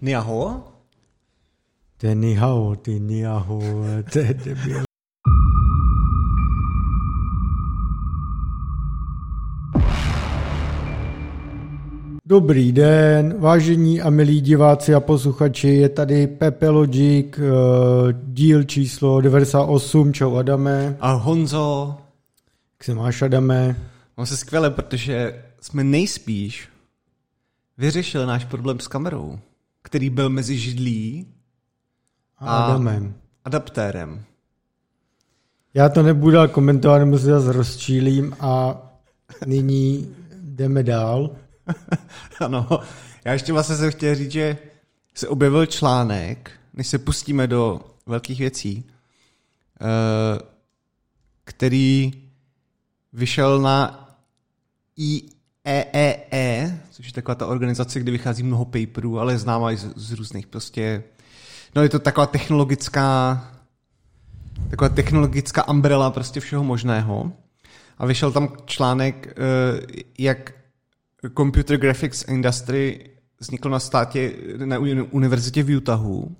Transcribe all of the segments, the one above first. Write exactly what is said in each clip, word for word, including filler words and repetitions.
Niaho? Ty nihao, ty niaho, to je debil. Dobrý den, vážení a milí diváci a posluchači, je tady Pepe Logic, díl číslo devadesát osm, čau Adame. A Honzo. Jak se máš, Adame? Mám se skvěle, protože jsme nejspíš vyřešili náš problém s kamerou, který byl mezi židlí a, a adaptérem. Já to nebudu komentovat, nebo se zase rozčílím a nyní jdeme dál. Ano, já ještě vlastně jsem chtěl říct, že se objevil článek, než se pustíme do velkých věcí, který vyšel na I E E E, což je taková ta organizace, kde vychází mnoho paperů, ale je známá i z, z různých prostě. No je to taková technologická taková technologická umbrella prostě všeho možného. A vyšel tam článek, jak Computer Graphics Industry vznikl na státě, na univerzitě v Utahu.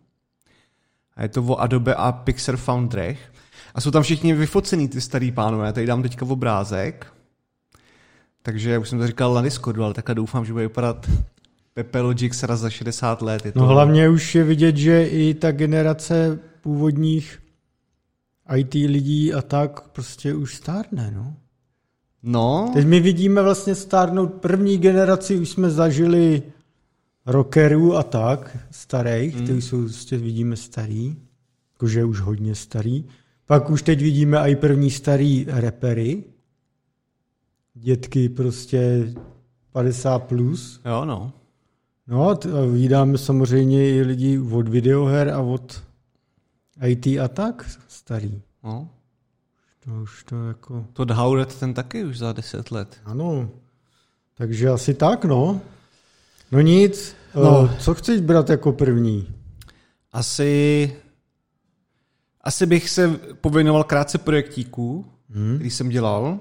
A je to o Adobe a Pixar Foundrech. A jsou tam všichni vyfocený ty starý pánové. Já tady dám teďka obrázek. Takže už jsem to říkal na Discordu, ale takhle doufám, že bude vypadat Pepe Logic sraz za šedesát let. Je to... No hlavně už je vidět, že i ta generace původních í té lidí a tak prostě už stárne, no. No. Teď my vidíme vlastně stárnout první generaci, už jsme zažili rockerů a tak, starých, mm. Teď jsou prostě vidíme starý, jakože už hodně starý. Pak už teď vidíme i první starý repery, dětky prostě padesát plus. Jo, no. No a vídáme samozřejmě i lidi od videoher a od í té a tak starý. No. To už to jako... To Howard ten taky už za deset let. Ano, takže asi tak, no. No nic, no. Co chceš brát jako první? Asi... Asi bych se pověnoval krátce projektíků, hmm. který jsem dělal.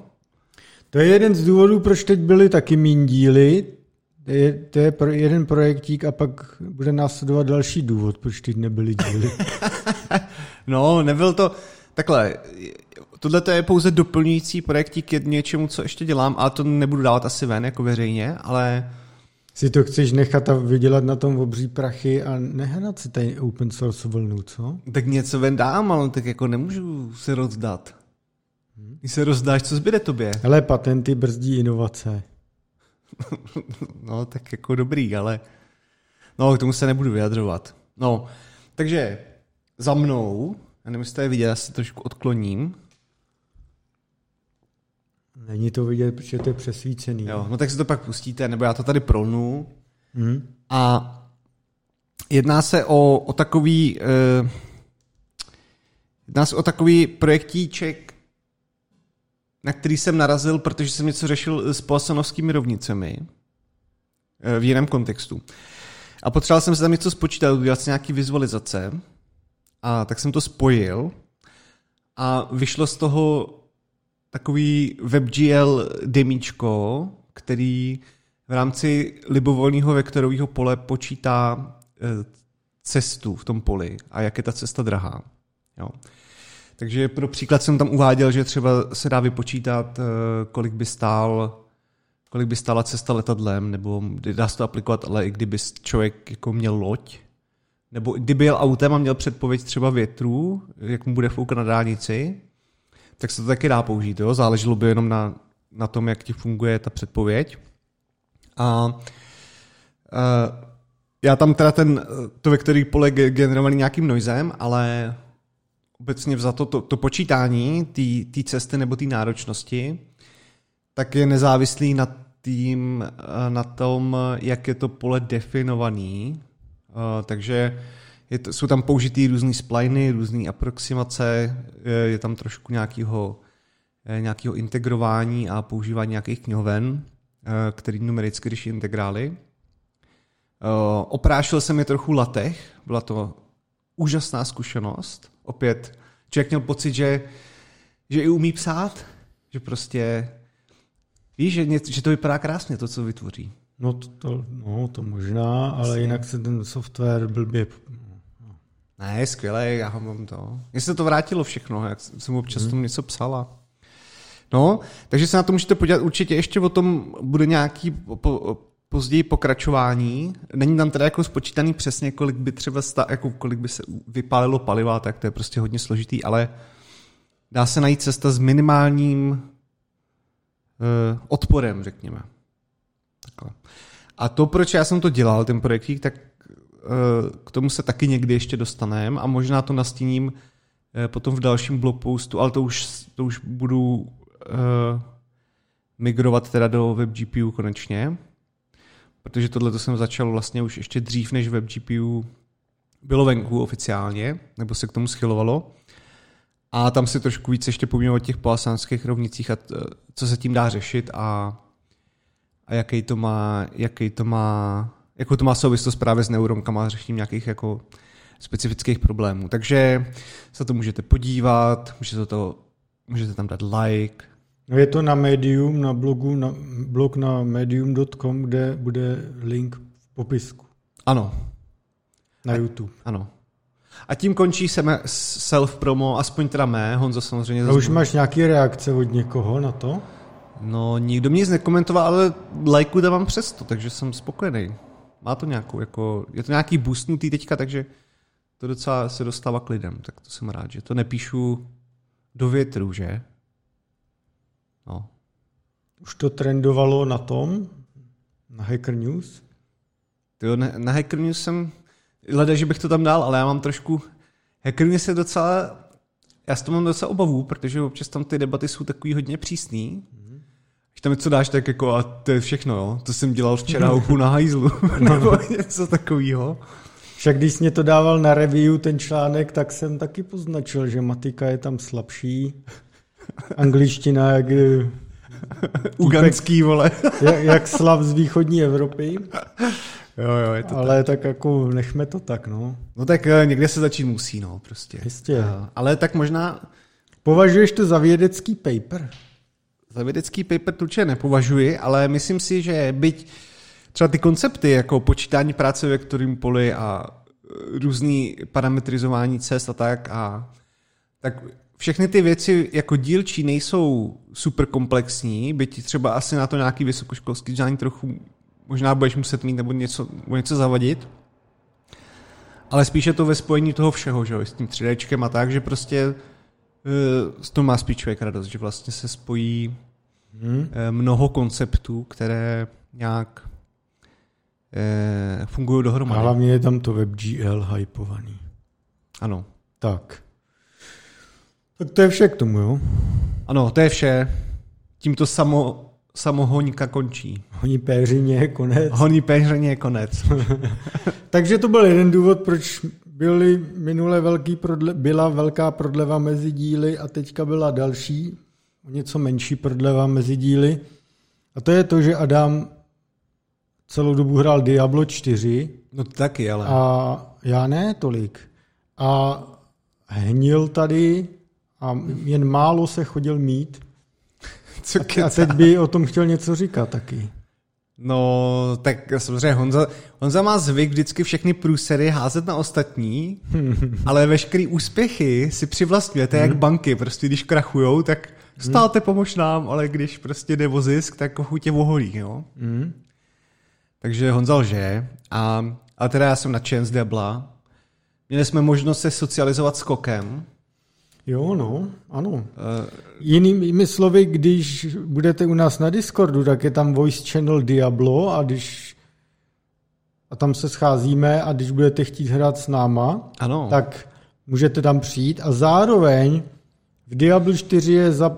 To je jeden z důvodů, proč teď byly taky míň díly. To je, to je pro jeden projektík a pak bude následovat další důvod, proč teď nebyly díly. No, nebyl to... Takhle... Tohle je pouze doplňující projektík k něčemu, co ještě dělám, a to nebudu dávat asi ven, jako veřejně, ale... Si to chceš nechat a vydělat na tom obří prachy a nehnat si tady open source vlnu, co? Tak něco ven dám, ale tak jako nemůžu se rozdat. Když se rozdáš, co zbyde tobě? Hele, patenty brzdí inovace. No, tak jako dobrý, ale... No, k tomu se nebudu vyjadřovat. No, takže za mnou, já nevím, jestli to je vidět, já se trošku odkloním. Není to vidět, protože to je přesvícený. Jo, no tak si to pak pustíte, nebo já to tady prolnu. Mm. A jedná se o, o takový eh, jedná se o takový projektíček, na který jsem narazil, protože jsem něco řešil s poissonovskými rovnicemi eh, v jiném kontextu. A potřeboval jsem se tam něco spočítat, udělat si nějaký vizualizace. A tak jsem to spojil a vyšlo z toho takový WebGL demíčko, který v rámci libovolného vektorového pole počítá cestu v tom poli a jak je ta cesta drahá. Jo. Takže pro příklad jsem tam uváděl, že třeba se dá vypočítat, kolik by stál, kolik by stála cesta letadlem, nebo dá se to aplikovat, ale i kdyby člověk jako měl loď, nebo kdyby jel autem a měl předpověď třeba větru, jak mu bude foukat na dálnici, tak se to taky dá použít, jo? Záleželo by jenom na, na tom, jak ti funguje ta předpověď. A, a já tam teda ten, to vektorový pole generovaný nějakým noisem, ale obecně vzato to, to počítání té cesty nebo té náročnosti, tak je nezávislý na, tým, na tom, jak je to pole definovaný. A, takže Je to, jsou tam použitý různý spliny, různý aproximace, je, je tam trošku nějakého, nějakého integrování a používání nějakých knihoven, který numericky řeší integrály. Oprášil jsem je trochu latech, byla to úžasná zkušenost. Opět člověk měl pocit, že, že i umí psát, že prostě víš, že, že to vypadá krásně, to, co vytvoří. No to, to, no to možná, ale Asi. jinak se ten software blbě... No. Ne, je skvělej, já ho mám to. Mně se to vrátilo všechno, jak jsem občas hmm. tomu něco psala. No, takže se na to můžete podívat. Určitě ještě o tom bude nějaký po, později pokračování. Není tam teda jako spočítaný přesně, kolik by třeba sta, jako kolik by se vypálilo paliva, tak to je prostě hodně složitý, ale dá se najít cesta s minimálním eh, odporem, řekněme. Takhle. A to, proč já jsem to dělal, ten projektík, tak eh, k tomu se taky někdy ještě dostaneme a možná to nastíním eh, potom v dalším blogpostu, ale to už, to už budu eh, migrovat teda do WebGPU konečně, protože tohle jsem začal vlastně už ještě dřív, než WebGPU bylo venku oficiálně, nebo se k tomu schylovalo. A tam si trošku víc ještě pomíme o těch poissonských rovnicích a co se tím dá řešit a, a jaký to má, jaký to má, jakou to má souvislost právě s neuronkama a řešením nějakých jako specifických problémů. Takže se to můžete podívat, můžete, to, můžete tam dát like. No je to na Medium, na blogu, na blog na medium tečka com, kde bude link v popisku. Ano. Na a, YouTube. Ano. A tím končí se self-promo, aspoň teda mé, Honzo samozřejmě. No už máš nějaké reakce od někoho na to? No nikdo mě nic nekomentoval, ale lajku dávám přesto, takže jsem spokojený. Má to nějakou, jako, je to nějaký boostnutý teďka, takže to docela se dostává k lidem, tak to jsem rád, že to nepíšu do větru, že? No. Už to trendovalo na tom? Na Hacker News? Tyjo, na, na Hacker News jsem... Leda, že bych to tam dal, ale já mám trošku... Hackerně se docela... Já s tom mám docela obavu, protože občas tam ty debaty jsou takový hodně přísný. Mm. Když tam něco dáš, tak jako a to je všechno, jo? To jsem dělal včera houku na hajzlu, nebo něco takového. Však když jsi mě to dával na review, ten článek, tak jsem taky poznačil, že matika je tam slabší. Angličtina jak... Ugandský, vole. jak, jak slav z východní Evropy. Jo, jo, je to ale tak. tak jako nechme to tak, no. No tak někde se začít musí, no, prostě. Jistě. A, ale tak možná... Považuješ to za vědecký paper? Za vědecký paper to určitě nepovažuji, ale myslím si, že byť třeba ty koncepty, jako počítání práce ve kterým poli a různý parametrizování cest a tak, a, tak všechny ty věci jako dílčí nejsou super komplexní, byť třeba asi na to nějaký vysokoškolský vzdělání trochu možná budeš muset mít nebo něco, něco zavadit. Ale spíše to ve spojení toho všeho, že jo, s tím tři déčkem a tak, že prostě z toho má spíš člověk radost, že vlastně se spojí hmm. mnoho konceptů, které nějak eh, fungují dohromady. A hlavně je tam to WebGL hypovaný. Ano. Tak. Tak to je vše k tomu, jo? Ano, to je vše. Tímto samo... Samohoňka končí. Honí péřině je konec. Honí péřině je konec. Takže to byl jeden důvod, proč byly minule velký prodle, byla velká prodleva mezi díly a teďka byla další, něco menší prodleva mezi díly. A to je to, že Adam celou dobu hrál Diablo čtyři. No taky, ale. A já ne tolik. A hnil tady a jen málo se chodil mít. A teď by o tom chtěl něco říkat taky. No, tak samozřejmě Honza, Honza má zvyk vždycky všechny průsery házet na ostatní, ale veškerý úspěchy si přivlastňujete jak banky. Prostě když krachujou, tak státe pomož nám, ale když prostě jde o zisk, tak chutě oholí, jo. Takže Honza lže. A, a teda já jsem nadšen z Diabla. Měli jsme možnost se socializovat skokem. Jo, no, ano. Uh, Jinými slovy, když budete u nás na Discordu, tak je tam voice channel Diablo a když a tam se scházíme a když budete chtít hrát s náma, ano. Tak můžete tam přijít a zároveň v Diablo čtyři je za,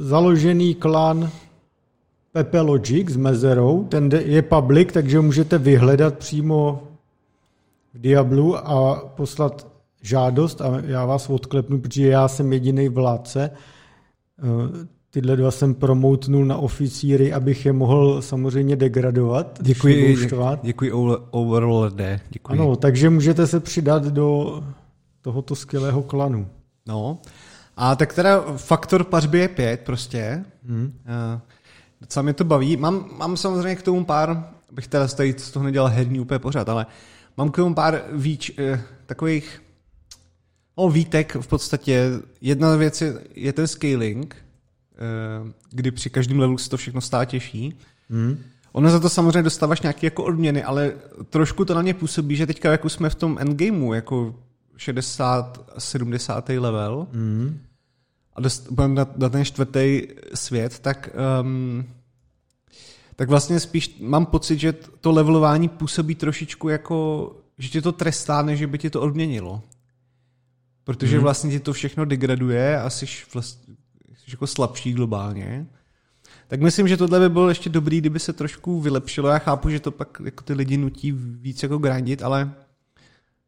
založený klan Pepe Logic s mezerou, ten je public, takže můžete vyhledat přímo v Diablu a poslat žádost a já vás odklepnu, protože já jsem jediný vládce. Tyhle dva jsem promoutnul na oficíry, abych je mohl samozřejmě degradovat. Děkuji, děkuji Overlorde. Děkuji. Ano, takže můžete se přidat do tohoto skvělého klanu. No, a tak teda faktor pařby je pět prostě. Hmm. Docela mě to baví. Mám, mám samozřejmě k tomu pár abych teda z toho nedělal herní úplně pořád, ale mám k tomu pár víč, eh, takových o, výtek v podstatě. Jedna věc je, je ten scaling, eh, kdy při každém levelu se to všechno stále těší. Hmm. Ono za to samozřejmě dostáváš nějaké jako odměny, ale trošku to na mě působí, že teďka jako jsme v tom endgameu, jako šedesátý sedmdesátý level mm. a dost, na, na ten čtvrtý svět, tak, um, tak vlastně spíš mám pocit, že to levelování působí trošičku jako, že tě to trestá, než by tě to odměnilo. Protože mm. vlastně ti to všechno degraduje a jsi, vlast, jsi jako slabší globálně. Tak myslím, že tohle by bylo ještě dobrý, kdyby se trošku vylepšilo. Já chápu, že to pak jako ty lidi nutí víc jako grindit, ale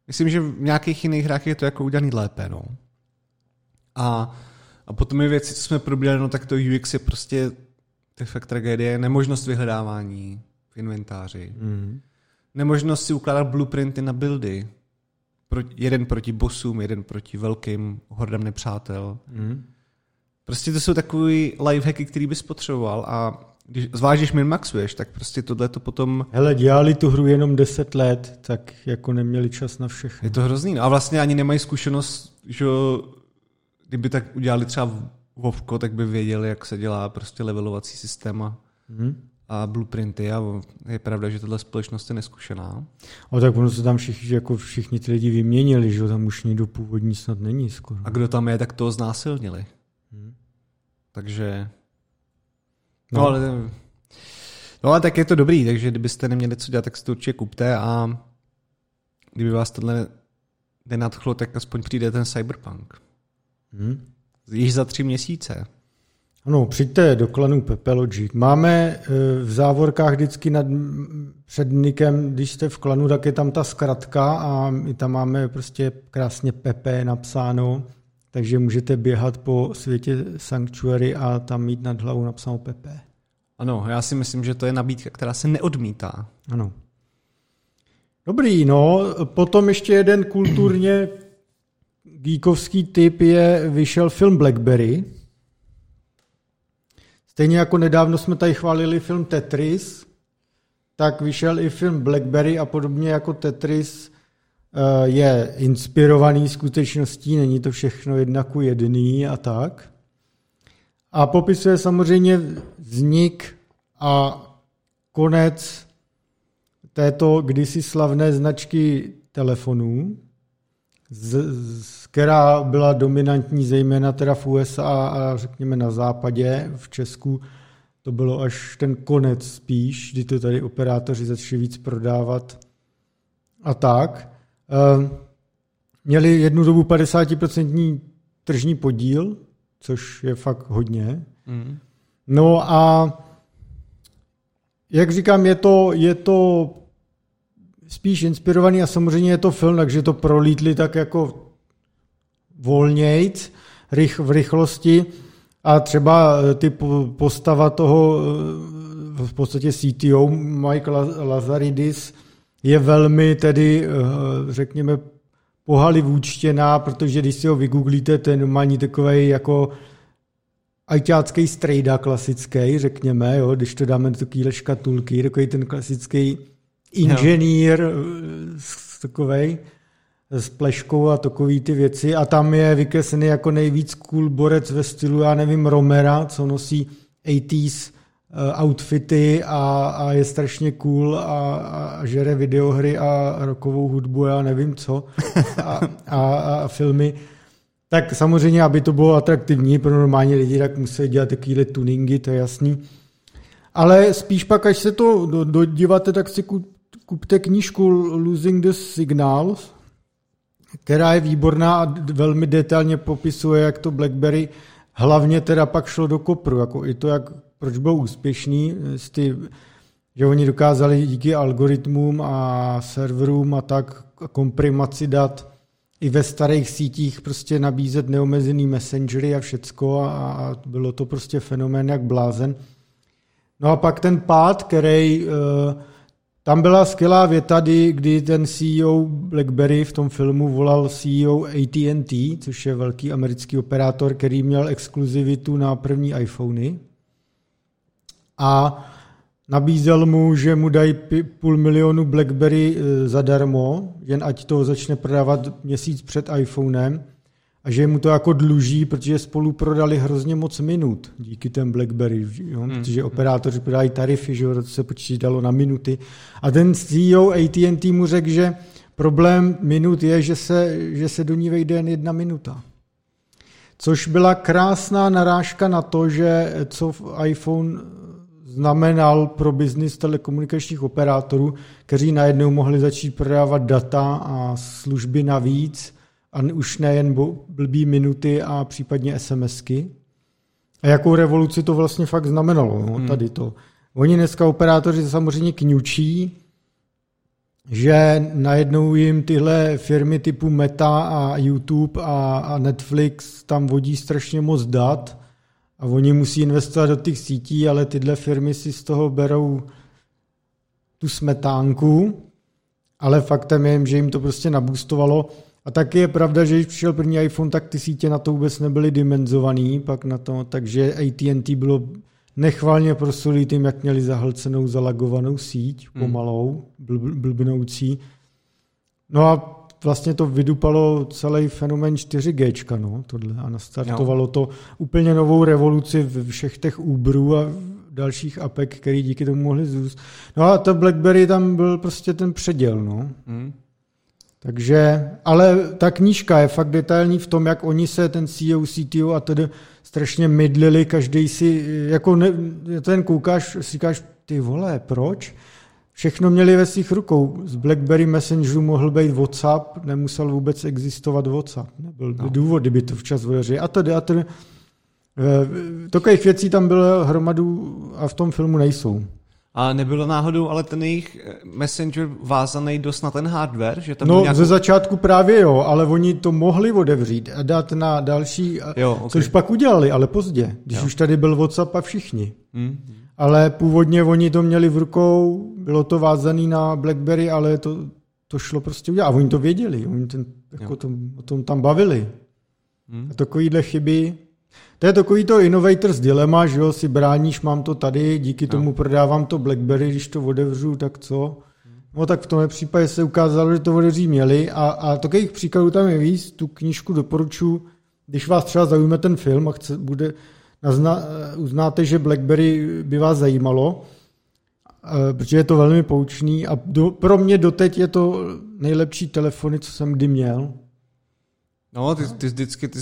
myslím, že v nějakých jiných hrách je to jako udělaný lépe. No. A, a potom je věci, co jsme probírali, no tak to U X je prostě to je fakt tragédie, nemožnost vyhledávání v inventáři, mm-hmm. nemožnost si ukládat blueprinty na buildy. Pro, jeden proti bossům, jeden proti velkým hordám nepřátel. Mm-hmm. Prostě to jsou takový lifehacky, který bys potřeboval a když zvážíš minmaxuješ, tak prostě tohle to potom... Hele, dělali tu hru jenom deset let, tak jako neměli čas na všechno. Je to hrozný. No a vlastně ani nemají zkušenost, že kdyby tak udělali třeba Vovko, tak by věděli, jak se dělá prostě levelovací systém a, hmm. a blueprinty a je pravda, že tato společnost je neskušená. A tak ono se tam všichni, jako všichni ty lidi vyměnili, že tam už někdo původní snad není skoro. A kdo tam je, tak toho znásilnili. Hmm. Takže... No. No, ale, no ale tak je to dobrý, takže kdybyste neměli co dělat, tak si to určitě kupte a kdyby vás tohle nenadchlo, tak aspoň přijde ten Cyberpunk. Hmm. Již za tři měsíce. Ano, přijďte do klanu Pepe Logic. Máme v závorkách vždycky nad před nikem, když jste v klanu, tak je tam ta zkratka a my tam máme prostě krásně Pepe napsáno. Takže můžete běhat po světě Sanctuary a tam mít nad hlavou napsanou Pepe. Ano, já si myslím, že to je nabídka, která se neodmítá. Ano. Dobrý, no. Potom ještě jeden kulturně geekovský tip je, vyšel film BlackBerry. Stejně jako nedávno jsme tady chválili film Tetris, tak vyšel i film BlackBerry a podobně jako Tetris je inspirovaný skutečností, není to všechno jedna ku jedný a tak. A popisuje samozřejmě vznik a konec této kdysi slavné značky telefonů, z, z, která byla dominantní zejména teda v U S A a řekněme na západě, v Česku to bylo až ten konec spíš, kdy to tady operátoři začali víc prodávat a tak. Uh, měli jednu dobu padesát procent tržní podíl, což je fakt hodně. Mm. No a jak říkám, je to, je to spíš inspirovaný a samozřejmě je to film, takže to prolítli tak jako volnějc, rych, v rychlosti a třeba ty postava toho v podstatě C T O Mike Lazaridis je velmi tedy, řekněme, pohalivůčtěná, protože když si ho vygooglíte, to je normální takovej jako ajťácký strejda klasický, řekněme, jo, když to dáme do takovýhle škatulky, takový ten klasický inženýr no. takovej s pleškou a takový ty věci a tam je vykreslený jako nejvíc cool borec ve stylu, já nevím, Romera, co nosí osmdesátých outfity a, a je strašně cool a, a žere videohry a rockovou hudbu, já nevím co, a, a, a filmy. Tak samozřejmě, aby to bylo atraktivní pro normální lidi, tak musí dělat takovýhle tuningy, to je jasný. Ale spíš pak, až se to dodíváte, tak si kupte knížku Losing the Signals, která je výborná a velmi detailně popisuje, jak to BlackBerry hlavně teda pak šlo do kopru, jako i to, jak proč byl úspěšný, ty, že oni dokázali díky algoritmům a serverům a tak komprimaci dat i ve starých sítích prostě nabízet neomezený messengery a všecko a, a bylo to prostě fenomén jak blázen. No a pak ten pád, který, tam byla skvělá věta, kdy ten C E O BlackBerry v tom filmu volal C E O A T and T, což je velký americký operátor, který měl exkluzivitu na první iPhony. A Nabízel mu, že mu dají půl milionu BlackBerry zadarmo, jen ať to začne prodávat měsíc před iPhonem, a že mu to jako dluží, protože spolu prodali hrozně moc minut díky ten BlackBerry, jo? Protože operátoři prodají tarify, že to se počítalo na minuty. A ten C E O A T and T mu řekl, že problém minut je, že se, že se do ní vejde jen jedna minuta. Což byla krásná narážka na to, že co iPhone znamenal pro biznis telekomunikačních operátorů, kteří najednou mohli začít prodávat data a služby navíc, a už nejen blbý minuty a případně SMSky. A jakou revoluci to vlastně fakt znamenalo, no, tady to. Oni dneska operátoři samozřejmě kňučí, že najednou jim tyhle firmy typu Meta a YouTube a, a Netflix tam vodí strašně moc dat a oni musí investovat do těch sítí, ale tyhle firmy si z toho berou tu smetánku, ale faktem je, že jim to prostě nabustovalo. A taky je pravda, že když přišel první iPhone, tak ty sítě na to vůbec nebyly dimenzovaný, pak na to, takže A T and T bylo nechvalně prosulý tím, jak měli zahlcenou, zalagovanou síť, pomalou, blb, blbnoucí. No a vlastně to vydupalo celý fenomén čtyři G, no, tohle, a nastartovalo to úplně novou revoluci v všech těch Uberů a dalších apek, který díky tomu mohli zůst. No a ta BlackBerry, tam byl prostě ten předěl, no. Hmm. Takže, ale ta knížka je fakt detailní v tom, jak oni se, ten C E O, C T O a tedy strašně mydlili, každý si, jako ne, ten koukáš, si říkáš, ty vole, proč? Všechno měli ve svých rukou. Z BlackBerry Messengeru mohl být WhatsApp, nemusel vůbec existovat WhatsApp. Nebyl by no. důvod, kdyby to včas vyřešili. A tedy, a tedy. Takových věcí tam bylo hromadu a v tom filmu nejsou. A nebylo náhodou, ale ten jejich Messenger vázaný dost na ten hardware? Že tam no, nějakou... ze začátku právě jo, ale oni to mohli otevřít a dát na další, jo, okay. což pak udělali, ale pozdě, když jo. už tady byl WhatsApp a všichni. Hmm. Ale původně oni to měli v rukou, bylo to vázané na BlackBerry, ale to, to šlo prostě udělat. A oni to věděli, oni ten, jako to, o tom tam bavili. Hmm. A takovýhle chyby... To je takový to innovators dilema, že jo, si bráníš, mám to tady, díky no. tomu prodávám to BlackBerry, když to otevřu, tak co? No tak v tomhle případě se ukázalo, že to otevří měli a, a takových příkladů tam je víc, tu knížku doporučuji, když vás třeba zaujme ten film a chce, bude, nazna, uznáte, že BlackBerry by vás zajímalo, protože je to velmi poučný a do, pro mě doteď je to nejlepší telefony, co jsem kdy měl. No, ty, ty vždycky, ty,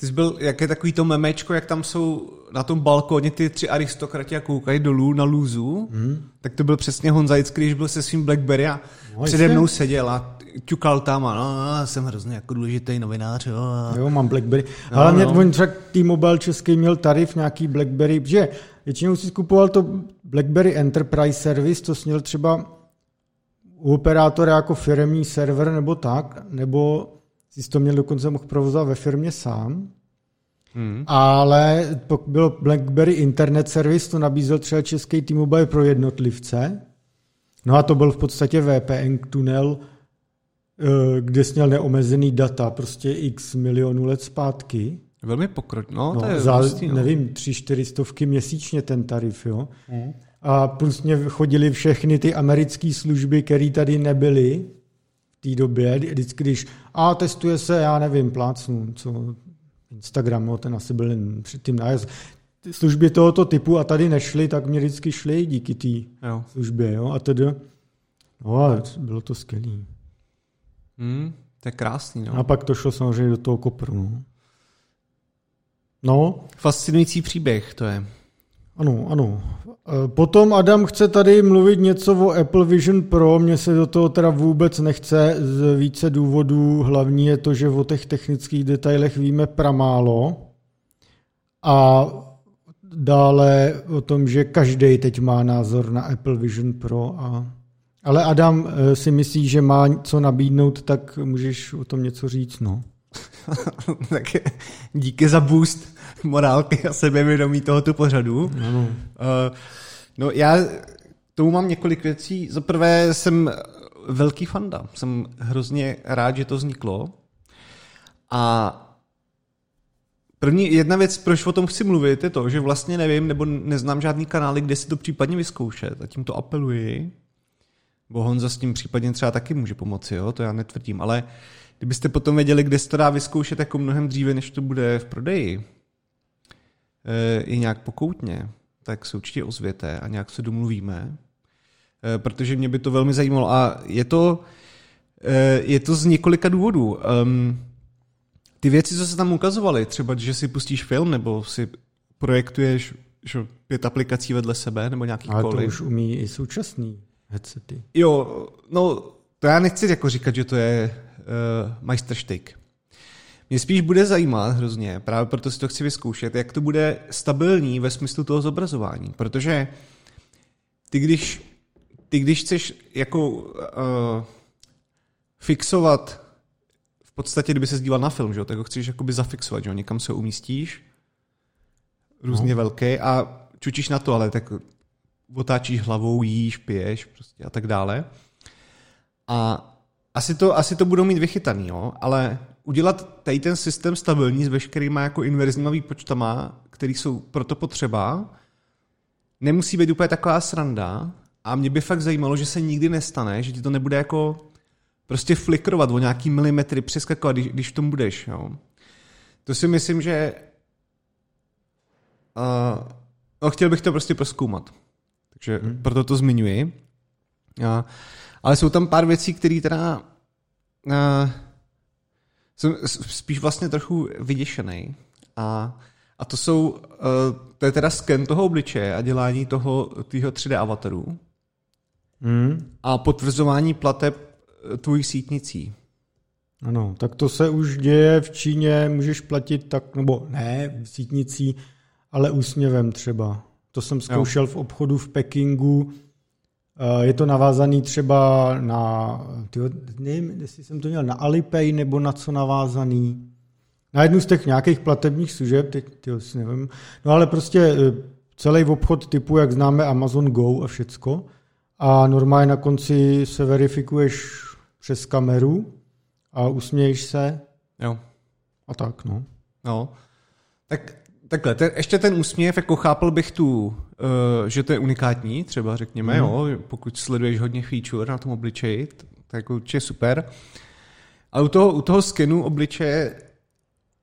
ty jsi byl, jak je takový to memečko, jak tam jsou na tom balkóně ty tři aristokrati a koukají dolů na lůzu, hmm. tak to byl přesně Honza Jicky, když byl se svým BlackBerry a no, přede mnou seděl a ťukal tam a no, no, jsem hrozně jako důležitý novinář. Jo, a... jo mám BlackBerry. No, ale mě no. třeba T-Mobile český měl tarif nějaký BlackBerry, protože většinou si kupoval to BlackBerry Enterprise Service, to sněl třeba u operátora jako firemní server nebo tak, nebo jsi to měl dokonce mohl provozovat ve firmě sám, hmm. ale pokud bylo BlackBerry Internet Service, to nabízel třeba český T-Mobile pro jednotlivce, no a to byl v podstatě V P N tunel, kde jsi měl neomezený data, prostě x milionů let zpátky. Velmi pokročilé, no, no, to je za, vlastně, no. nevím, tři, čtyři stovky měsíčně ten tarif, jo. Hmm. A plus mě chodily všechny ty americké služby, které tady nebyly, té době, vždycky když a testuje se, já nevím, plácnu, co Instagram, no, ten asi byl předtím nájezd. Služby tohoto typu a tady nešly, tak mě vždycky šly díky té službě, jo, a tedy no, bylo to skvělý. Hmm, to je krásný, no. A pak to šlo samozřejmě do toho kopru, no. no. Fascinující příběh to je. Ano, ano. Potom Adam chce tady mluvit něco o Apple Vision Pro, mně se do toho teda vůbec nechce z více důvodů, hlavní je to, že o těch technických detailech víme pramálo a dále o tom, že každej teď má názor na Apple Vision Pro, a... ale Adam si myslí, že má co nabídnout, tak můžeš o tom něco říct, no. Tak díky za boost morálky a sebevědomí tohoto pořadu. No, no. Uh, no já tomu mám několik věcí. Za prvé jsem velký fanda. Jsem hrozně rád, že to vzniklo. A První jedna věc, proč o tom chci mluvit, je to, že vlastně nevím, nebo neznám žádný kanály, kde si to případně vyzkoušet. A tím to apeluji. Bo Honza s tím případně třeba taky může pomoci, jo? To já netvrdím. Ale kdybyste potom věděli, kde se to dá vyzkoušet jako mnohem dříve, než to bude v prodeji, e, i nějak pokoutně, tak se určitě ozvěte a nějak se domluvíme. E, protože mě by to velmi zajímalo. A je to, e, je to z několika důvodů. Um, Ty věci, co se tam ukazovaly, třeba že si pustíš film, nebo si projektuješ že, pět aplikací vedle sebe, nebo nějaký koli. Ale to už umí i současný headsety. Jo, no to já nechci jako říkat, že to je uh, majsterštyk. Mě spíš bude zajímat hrozně, právě proto si to chci vyzkoušet, jak to bude stabilní ve smyslu toho zobrazování, protože ty když, ty, když chceš jako uh, fixovat v podstatě, kdyby se díval na film, že jo, tak ho chceš jakoby zafixovat, že jo, někam se ho umístíš, různě no. velký a čučíš na to, ale tak otáčíš hlavou, jíš, piješ prostě a tak dále. A asi to, asi to budou mít vychytaný, jo, ale udělat tady ten systém stabilní s veškerýma jako inverzníma výpočtama, který jsou proto potřeba, nemusí být úplně taková sranda a mě by fakt zajímalo, že se nikdy nestane, že ti to nebude jako prostě flikrovat o nějaký milimetry, přeskakovat, když, když v tom budeš. Jo. To si myslím, že uh, no, chtěl bych to prostě prozkoumat. Takže hmm. proto to zmiňuji. Uh, ale jsou tam pár věcí, které teda uh, jsem spíš vlastně trochu vyděšený. A, a to jsou, uh, to je teda sken toho obličeje a dělání toho týho tři dé avataru. Hmm. A potvrzování plateb tvojí sítnicí. Ano, tak to se už děje v Číně, můžeš platit tak, nebo ne sítnicí, ale úsměvem třeba. To jsem zkoušel jo. v obchodu v Pekingu. Je to navázaný třeba na, tyjo, nevím, jestli jsem to měl, na Alipay nebo na co navázaný. Na jednu z těch nějakých platebních služeb, teď tyjo, si nevím. No ale prostě celý obchod typu, jak známe Amazon Go a všecko. A normálně na konci se verifikuješ přes kameru a usměješ se. Jo. A tak, no. No. Tak, takhle, ten, ještě ten úsměv, jako chápal bych tu, uh, že to je unikátní, třeba řekněme, mm. jo, pokud sleduješ hodně feature na tom obličeji, tak jako určitě super. Ale u toho, u toho skenu obličeje,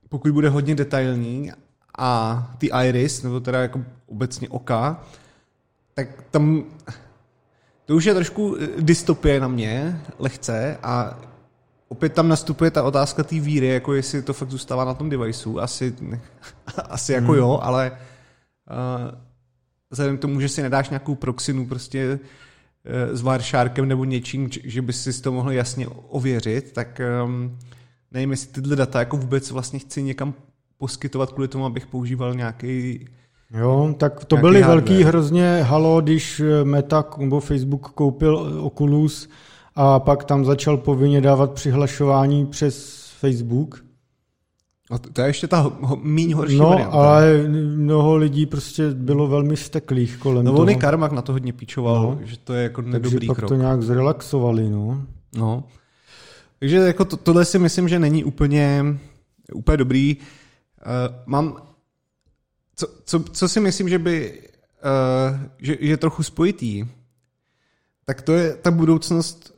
pokud bude hodně detailní a ty iris, nebo teda jako obecně oka, tak tam... To už je trošku dystopie na mě, lehce, a opět tam nastupuje ta otázka té víry, jako jestli to fakt zůstává na tom deviceu, asi, asi jako hmm. jo, ale uh, vzhledem k tomu, že si nedáš nějakou proxinu prostě uh, s Warshárkem nebo něčím, že bys si to mohl jasně ověřit, tak um, nevím, jestli tyhle data jako vůbec vlastně chci někam poskytovat kvůli tomu, abych používal nějaký... Jo, tak to byly velký hrozně halo, když Meta nebo Facebook koupil Oculus a pak tam začal povinně dávat přihlašování přes Facebook. A to je ještě ta míň horší no, varianta. No, ale mnoho lidí prostě bylo velmi steklých kolem no, toho. No, on i Karmak na to hodně píčoval, no, že to je jako nedobrý krok. Takže pak to nějak zrelaxovali, no. No, takže jako to, tohle si myslím, že není úplně, úplně dobrý. Uh, mám... Co, co, co si myslím, že by uh, že, že trochu spojitý, tak to je ta budoucnost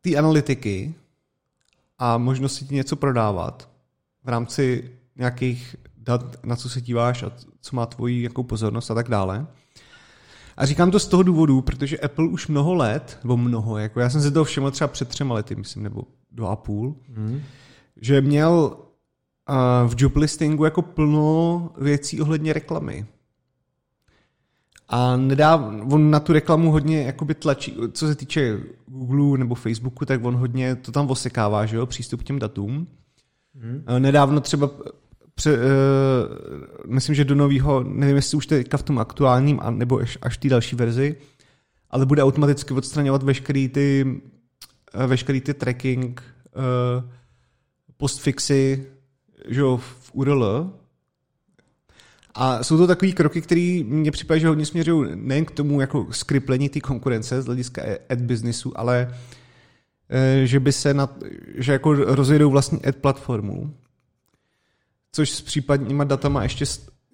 té analytiky a možnosti ti něco prodávat v rámci nějakých dat, na co se díváš a co má tvoji jakou pozornost a tak dále. A říkám to z toho důvodu, protože Apple už mnoho let, nebo mnoho, jako já jsem se toho všiml třeba před třema lety, myslím, nebo dva a půl, hmm. že měl v job listingu jako plno věcí ohledně reklamy. A nedá, on na tu reklamu hodně jakoby tlačí, co se týče Google nebo Facebooku, tak on hodně to tam osekává, že jo, přístup k těm datům. Hmm. Nedávno třeba, pře, uh, myslím, že do nového, nevím, jestli už teďka v tom aktuálním, nebo až té další verzi, ale bude automaticky odstraňovat veškerý ty, veškerý ty tracking, uh, postfixy, že jo, v U R L. A jsou to takové kroky, které mě připadají, že hodně směřují nejen k tomu jako skriplení té konkurence z hlediska ad businessu, ale že by se na, že jako rozjedou vlastní ad platformu. což s případníma datama ještě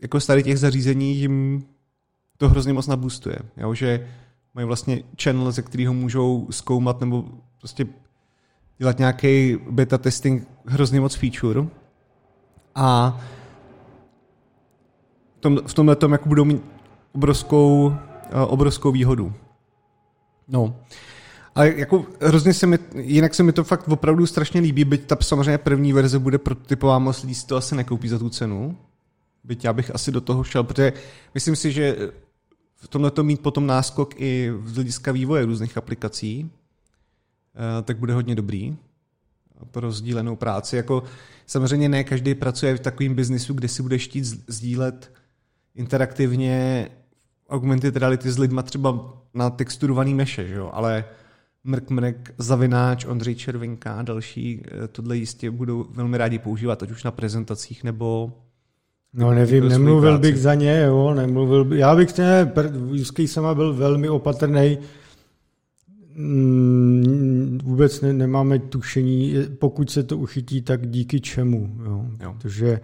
jako starých těch zařízení jim to hrozně moc nabustuje. Jo? Že mají vlastně channel, ze kterého můžou zkoumat nebo prostě dělat nějaký beta testing hrozně moc feature. A v tomhle tom jako budou mít obrovskou, obrovskou výhodu. No. Ale jako hrozně se mi, jinak se mi to fakt opravdu strašně líbí, byť ta samozřejmě první verze bude prototypová, moc lidí to asi nekoupí za tu cenu. Byť já bych asi do toho šel, protože myslím si, že v tomhletom mít potom náskok i z hlediska vývoje různých aplikací, tak bude hodně dobrý pro sdílenou práci. Jako samozřejmě ne každý pracuje v takovém biznisu, kde si bude chtít sdílet interaktivně augmented reality s lidma třeba na texturovaný meše, že jo? Ale Mrk Mrk, Zavináč, Ondřej Červinka a další tohle jistě budou velmi rádi používat, ať už na prezentacích nebo... No nevím, nemluvil bych za ně, jo, nemluvil bych. Já bych ten Juskej sama byl velmi opatrnej. Vůbec ne, nemáme tušení, pokud se to uchytí, tak díky čemu, jo. Jo. Protože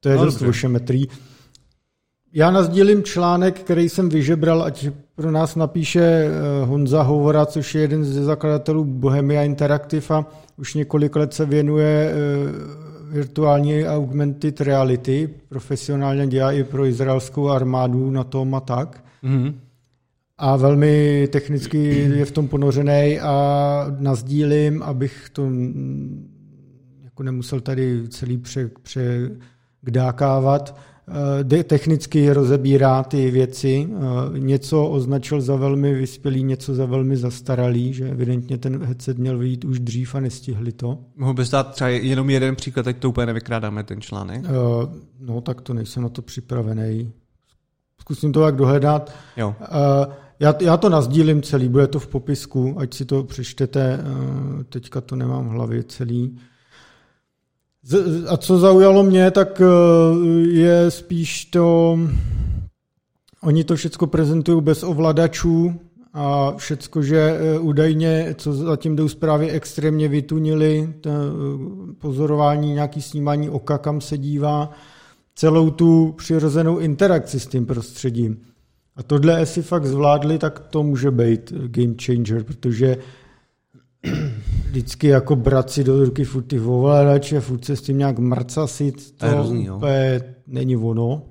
to je no, dost ošemetrý. Já nasdílím článek, který jsem vyžebral, ať pro nás napíše Honza Houvora, což je jeden ze zakladatelů Bohemia Interactive a už několik let se věnuje virtuální augmented reality, profesionálně dělá i pro izraelskou armádu na tom a tak. Mm-hmm. A velmi technicky je v tom ponořený a nasdílím, abych to jako nemusel tady celý pře, překdákávat. Technicky rozebírá ty věci, něco označil za velmi vyspělý, něco za velmi zastaralý, že evidentně ten headset měl vyjít už dřív a nestihli to. Mohu bys dát třeba jenom jeden příklad, ať to úplně nevykrádáme ten článek. No tak to nejsem na to připravený. Zkusím to jak dohledat. Jo. Já, já to nasdílím celý, bude to v popisku, ať si to přečtete, teďka to nemám v hlavě celý. A co zaujalo mě, tak je spíš to, oni to všecko prezentují bez ovladačů a všecko, že údajně, co zatím jdou zprávy, extrémně vytunili, pozorování, nějaký snímání oka, kam se dívá, celou tu přirozenou interakci s tím prostředím. A tohle, jestli fakt zvládli, tak to může být game changer, protože vždycky jako braci do ruky furt ty ovladače, furt se s tím nějak mrcasit, to hrozný, úplně není ono.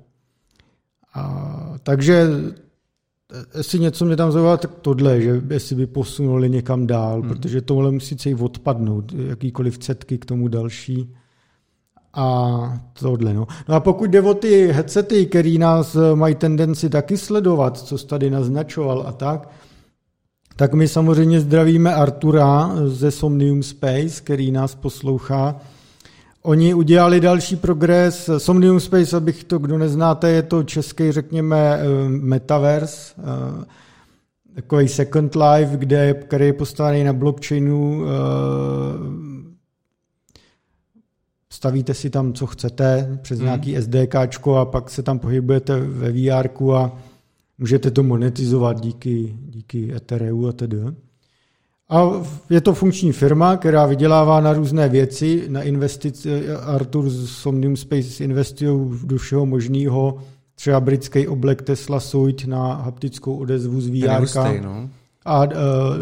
A, takže jestli něco mě tam zaujalo, tak tohle, že jestli by posunuli někam dál, hmm. protože tohle musí se jí odpadnout, jakýkoliv cetky k tomu další. A tohle, no. No a pokud jde o ty headsety, který nás mají tendenci taky sledovat, co jsi tady naznačoval a tak, tak my samozřejmě zdravíme Artura ze Somnium Space, který nás poslouchá. Oni udělali další progres. Somnium Space, abych to, kdo neznáte, je to český, řekněme, metaverse, takový Second Life, kde, který je postavený na blockchainu. Stavíte si tam, co chcete, přes mm. nějaký SDKčko a pak se tam pohybujete ve VRku a můžete to monetizovat díky, díky Ethereu a tedy. A je to funkční firma, která vydělává na různé věci, na investice. Artur z Somnium Space investují do všeho možného, třeba britský oblek Tesla Suit na haptickou odezvu z VRka. No. A e,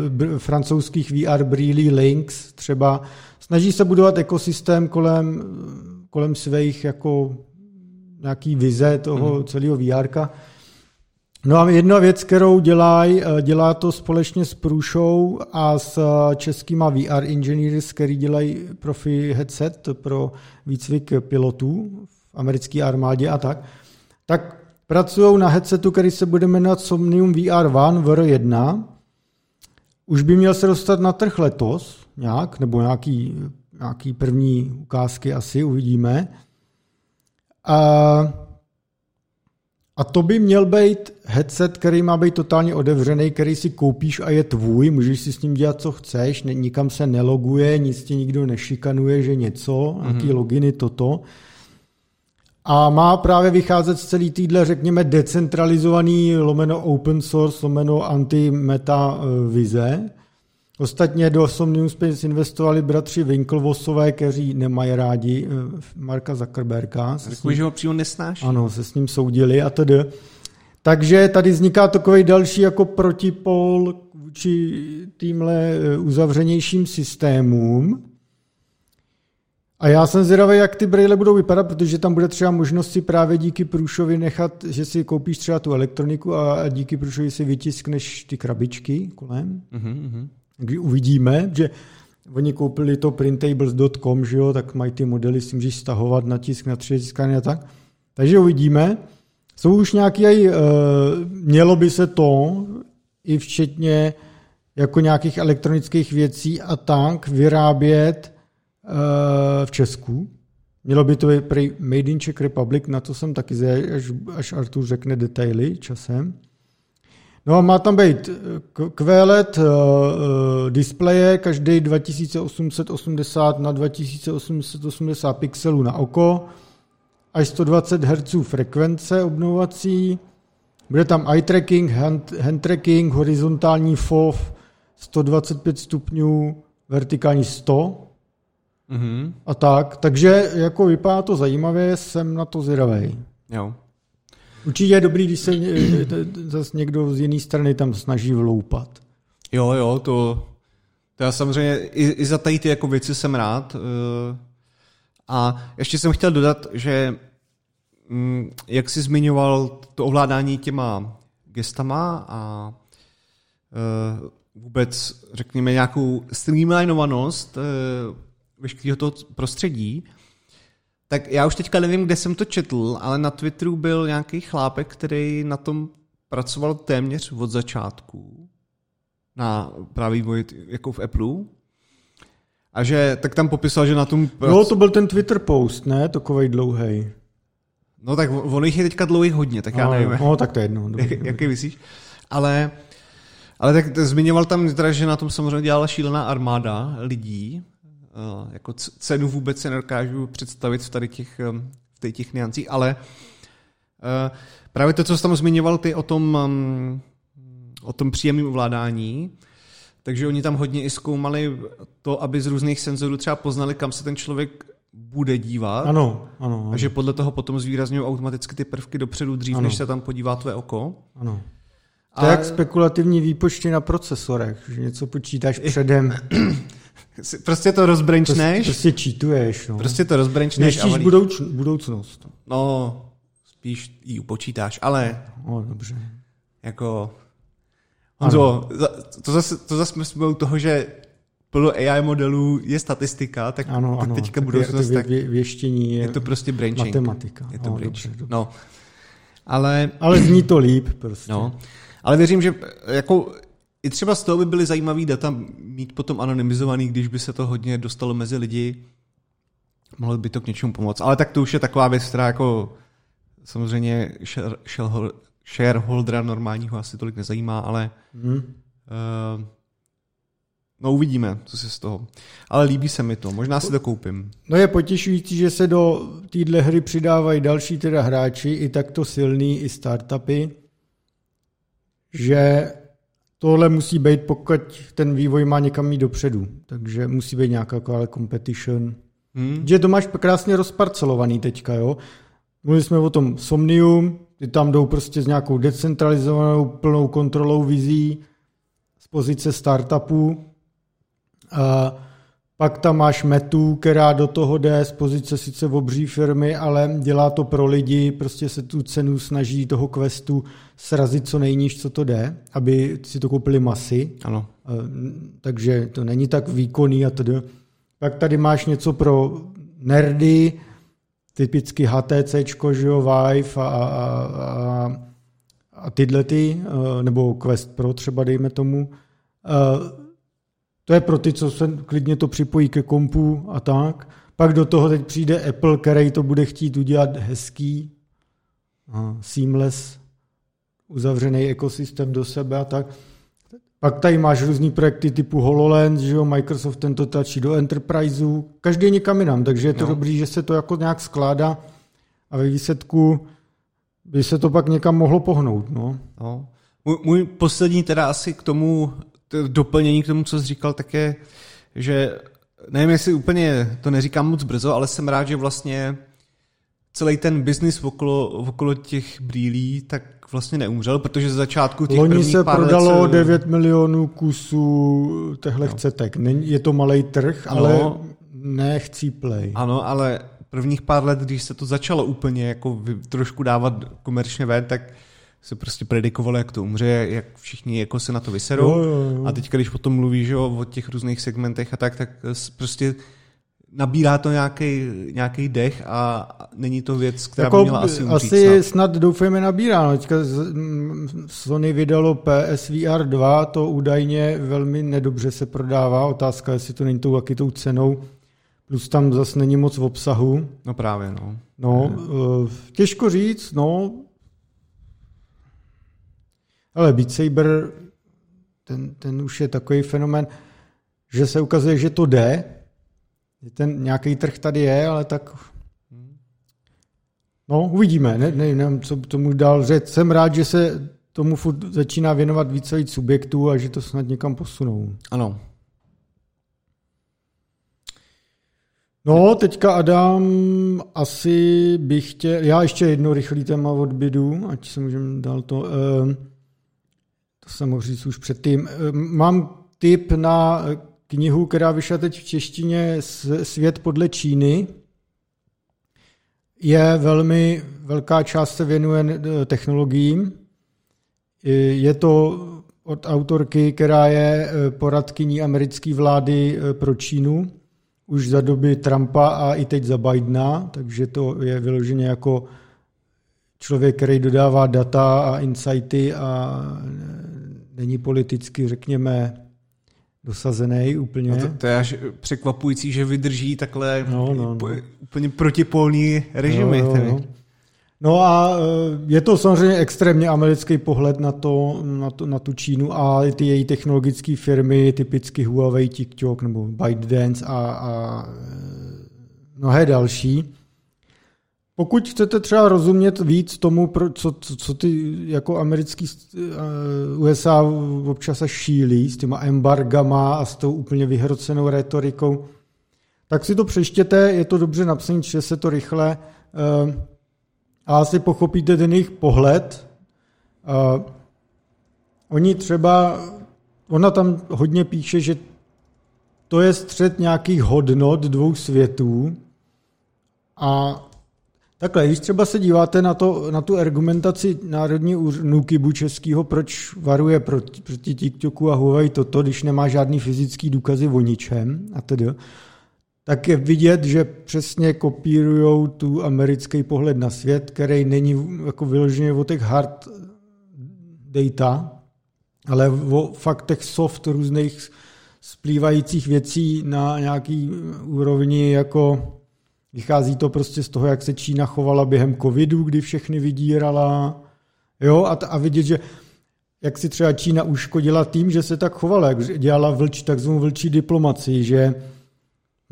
br, francouzských V R brýlí Lynx třeba. Snaží se budovat ekosystém kolem, kolem svých jako nějaký vize toho mm. celého VRka. No a jedna věc, kterou dělají, dělá to společně s Průšou a s českýma V R engineers, který dělají profi headset pro výcvik pilotů v americké armádě a tak, tak pracují na headsetu, který se bude jmenovat Somnium V R One V R jedna. Už by měl se dostat na trh letos nějak, nebo nějaký, nějaký první ukázky asi uvidíme. A... A to by měl být headset, který má být totálně otevřený, který si koupíš a je tvůj, můžeš si s ním dělat, co chceš, ne, nikam se neloguje, nic tě nikdo nešikanuje, že něco, mm-hmm. nějaký loginy, toto. A má právě vycházet z celý týdle, řekněme, decentralizovaný lomeno open source, lomeno anti-meta vize. Ostatně do Somnium Space investovali bratři Winklevosové, kteří nemají rádi Marka Zuckerberga. Řekli, že ho přímo nesnáší. Ano, se s ním soudili a tedy. Takže tady vzniká takový další jako protipol vůči týmhle uzavřenějším systémům. A já jsem zvědavý, jak ty brejle budou vypadat, protože tam bude třeba možnost si právě díky průšovi nechat, že si koupíš třeba tu elektroniku a díky průšovi si vytiskneš ty krabičky kolem. Mm-hmm. Když uvidíme, že oni koupili to printables tečka com, že jo, tak mají ty modely, si můžeš stahovat na tisk, na tři tiskání a tak. Takže uvidíme. Jsou už nějaký, e, mělo by se to, i včetně jako nějakých elektronických věcí a tak, vyrábět e, v Česku. Mělo by to být prý Made in Czech Republic, na to jsem taky zjel, až, až Artur řekne detaily časem. No a má tam být kvé el é dé uh, displeje, každý dva tisíce osm set osmdesát na dva tisíce osm set osmdesát pixelů na oko, až sto dvacet hertzů frekvence obnovací, bude tam eye tracking, hand, hand tracking, horizontální ef o ef sto dvacet pět stupňů, vertikální sto mm-hmm. a tak. Takže jako vypadá to zajímavě, jsem na to zvědavej. Jo. Určitě je dobrý, když se zase někdo z jiné strany tam snaží vloupat. Jo, jo, to, to já samozřejmě i, i za tady ty jako věci jsem rád. A ještě jsem chtěl dodat, že jak jsi zmiňoval to ovládání těma gestama a vůbec, řekněme, nějakou streamlinovanost veškerého toho prostředí, tak já už teďka nevím, kde jsem to četl, ale na Twitteru byl nějaký chlápek, který na tom pracoval téměř od začátku, na právě jako v Apple. A že, tak tam popisal, že na tom... Prac... No, to byl ten Twitter post, ne? Takovej dlouhej. No, tak ono jich je teďka dlouhý hodně, tak no, já nevím. No, tak to je jedno. Dobrý, Jak, jaký vysíš? Ale, ale tak zmiňoval tam, teda, že na tom samozřejmě dělala šílená armáda lidí. Uh, jako cenu vůbec se nedokážu představit v tady těch, v tady těch niancích, ale uh, právě to, co jsi tam zmiňoval ty o tom, um, o tom příjemném ovládání, takže oni tam hodně i zkoumali to, aby z různých senzorů třeba poznali, kam se ten člověk bude dívat. Ano, ano, ano. A že podle toho potom zvýrazňují automaticky ty prvky dopředu dřív, ano. než se tam podívá tvé oko. Ano. To je jak spekulativní výpočty na procesorech, že něco počítáš předem. Prostě to rozbrenčneš. Prostě čítuješ. No. Prostě to rozbrenčneš. Neštíš budouč, budoucnost. No, spíš ji upočítáš, ale... No, dobře. Jako... Honzo, to zase, to zase jsme u toho, že plno á í modelů je statistika, tak, ano, tak ano, teďka tak budoucnost... Je, vě, věštění je, je to prostě branching. Matematika. Je to no, branching. Dobře, no. Ale... ale zní to líp prostě. No. Ale věřím, že jako... I třeba z toho by byly zajímavý data mít potom anonymizovaný, když by se to hodně dostalo mezi lidi. Mohlo by to k něčemu pomoct. Ale tak to už je taková věc, která jako samozřejmě shareholdera normálního asi tolik nezajímá, ale hmm. uh, no uvidíme, co se z toho. Ale líbí se mi to, možná si to koupím. No je potěšující, že se do téhle hry přidávají další teda hráči, i takto silný, i startupy, že tohle musí být, pokud ten vývoj má někam jít dopředu. Takže musí být nějaká competition. Hmm. Že to máš krásně rozparcelovaný teďka, jo? Mluvili jsme o tom Somnium, ty tam jdou prostě s nějakou decentralizovanou plnou kontrolou vizí z pozice startupů. A pak tam máš Metu, která do toho jde z pozice sice obří firmy, ale dělá to pro lidi, prostě se tu cenu snaží toho questu srazit co nejníž, co to jde, aby si to koupili masy. Ano. Takže to není tak výkonný a tedy. Pak tady máš něco pro nerdy, typicky há té céčko, že jo, Vive a, a, a, a tyhle ty, nebo Quest Pro třeba dejme tomu. To je pro ty, co se klidně to připojí ke kompu a tak. Pak do toho teď přijde Apple, který to bude chtít udělat hezký, seamless, uzavřený ekosystém do sebe a tak. Pak tady máš různý projekty typu HoloLens, že jo, Microsoft tento tlačí do Enterpriseu, každý někam jinam, takže je to no. dobrý, že se to jako nějak skládá a ve výsledku by se to pak někam mohlo pohnout. No. No. Můj, můj poslední teda asi k tomu doplnění k tomu, co jsi říkal, tak je, že nevím, jestli úplně to neříkám moc brzo, ale jsem rád, že vlastně celý ten biznis okolo, okolo těch brýlí tak vlastně neumřel, protože z začátku těch loni prvních pár let... Loni se prodalo devět milionů kusů těchto cetek. Je to malej trh, ano, ale nechcíplej. Ano, ale prvních pár let, když se to začalo úplně jako trošku dávat komerčně ven, tak se prostě predikovalo, jak to umře, jak všichni jako se na to vyserou. Jo, jo, jo. A teď, když potom mluvíš jo, o těch různých segmentech a tak, tak prostě nabírá to nějaký dech a není to věc, která jako by měla asi umřít. Asi snad doufejme nabírá. Teďka Sony vydalo P S V R dva, to údajně velmi nedobře se prodává. Otázka, jestli to není tou, jaký tou cenou. Plus tam zase není moc v obsahu. No právě, no. No, těžko říct, no. Ale Beat Saber, ten, ten už je takový fenomén, že se ukazuje, že to jde. Ten nějaký trh tady je, ale tak... No, uvidíme. Ne, ne, nevím, co tomu dál řek. Jsem rád, že se tomu furt začíná věnovat více víc subjektů a že to snad někam posunou. Ano. No, teďka Adam, asi bych chtěl... Já ještě jedno rychlý téma odbydu, ať se můžeme dál to... Eh, to jsem mohl říct už předtím. Eh, mám tip na knihu, která vyšla teď v češtině, Svět podle Číny. Je velmi... Velká část se věnuje technologiím. Je to od autorky, která je poradkyní americké vlády pro Čínu. Už za doby Trumpa a i teď za Bidena, takže to je vyloženě jako člověk, který dodává data a insighty a není politicky, řekněme, dosazený úplně. No to, to je až překvapující, že vydrží takhle no, no, no. úplně protipolní režimy. No, no, no. no a je to samozřejmě extrémně americký pohled na, to, na, to, na tu Čínu a ty její technologické firmy, typicky Huawei, TikTok nebo ByteDance a, a mnohé další. Pokud chcete třeba rozumět víc tomu, co, co, co ty jako americký U S A občas šílí s těma embargama a s tou úplně vyhrocenou retorikou, tak si to přečtěte, je to dobře napsané, že se to rychle... A asi pochopíte ten jejich pohled. Uh, oni třeba, ona tam hodně píše, že to je střet nějakých hodnot dvou světů. A takhle, když třeba se díváte na, to, na tu argumentaci národní Nukybu českého, proč varuje proti, proti TikToku a Huawei toto, když nemá žádný fyzický důkazy o ničem a tedy, tak je vidět, že přesně kopírujou tu americký pohled na svět, který není jako vyloženě o těch hard data, ale o faktech soft různých splývajících věcí na nějaký úrovni, jako vychází to prostě z toho, jak se Čína chovala během covidu, kdy všechny vydírala, jo, a, t- a vidět, že jak si třeba Čína uškodila tím, že se tak chovala, jak dělala vlč, takzvanou vlčí diplomacii, že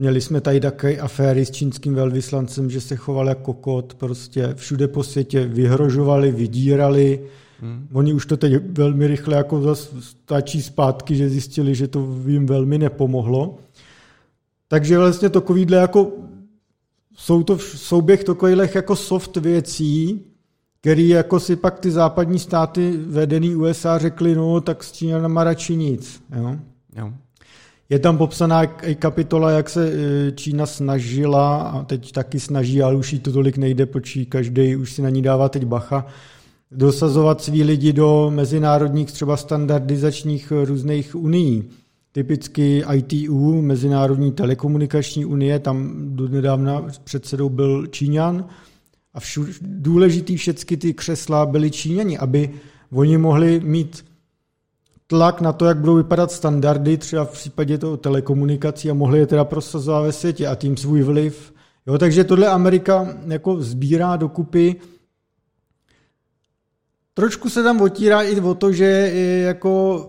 měli jsme tady také aféry s čínským velvyslancem, že se choval jako kokot, prostě všude po světě vyhrožovali, vydírali. Hmm. Oni už to teď velmi rychle jako zase stačí zpátky, že zjistili, že to jim velmi nepomohlo. Takže vlastně takovýhle jako jsou to souběh takových jako soft věcí, který jako si pak ty západní státy vedený U S A řekli, no tak s Číňanama radši nic. Jo? Jo. Je tam popsaná i kapitola, jak se Čína snažila, a teď taky snaží, ale už jí to tolik nejde, počí, každý už si na ní dává teď bacha, dosazovat svý lidi do mezinárodních třeba standardizačních různých unií. Typicky I T U, Mezinárodní telekomunikační unie, tam donedávna předsedou byl Číňan a všu, důležitý všechny ty křesla byly Číňani, aby oni mohli mít tlak na to, jak budou vypadat standardy, třeba v případě toho telekomunikací a mohli je teda prosazovat ve světě a tím svůj vliv. Jo, takže tohle Amerika jako sbírá dokupy. Trošku se tam otírá i o to, že jako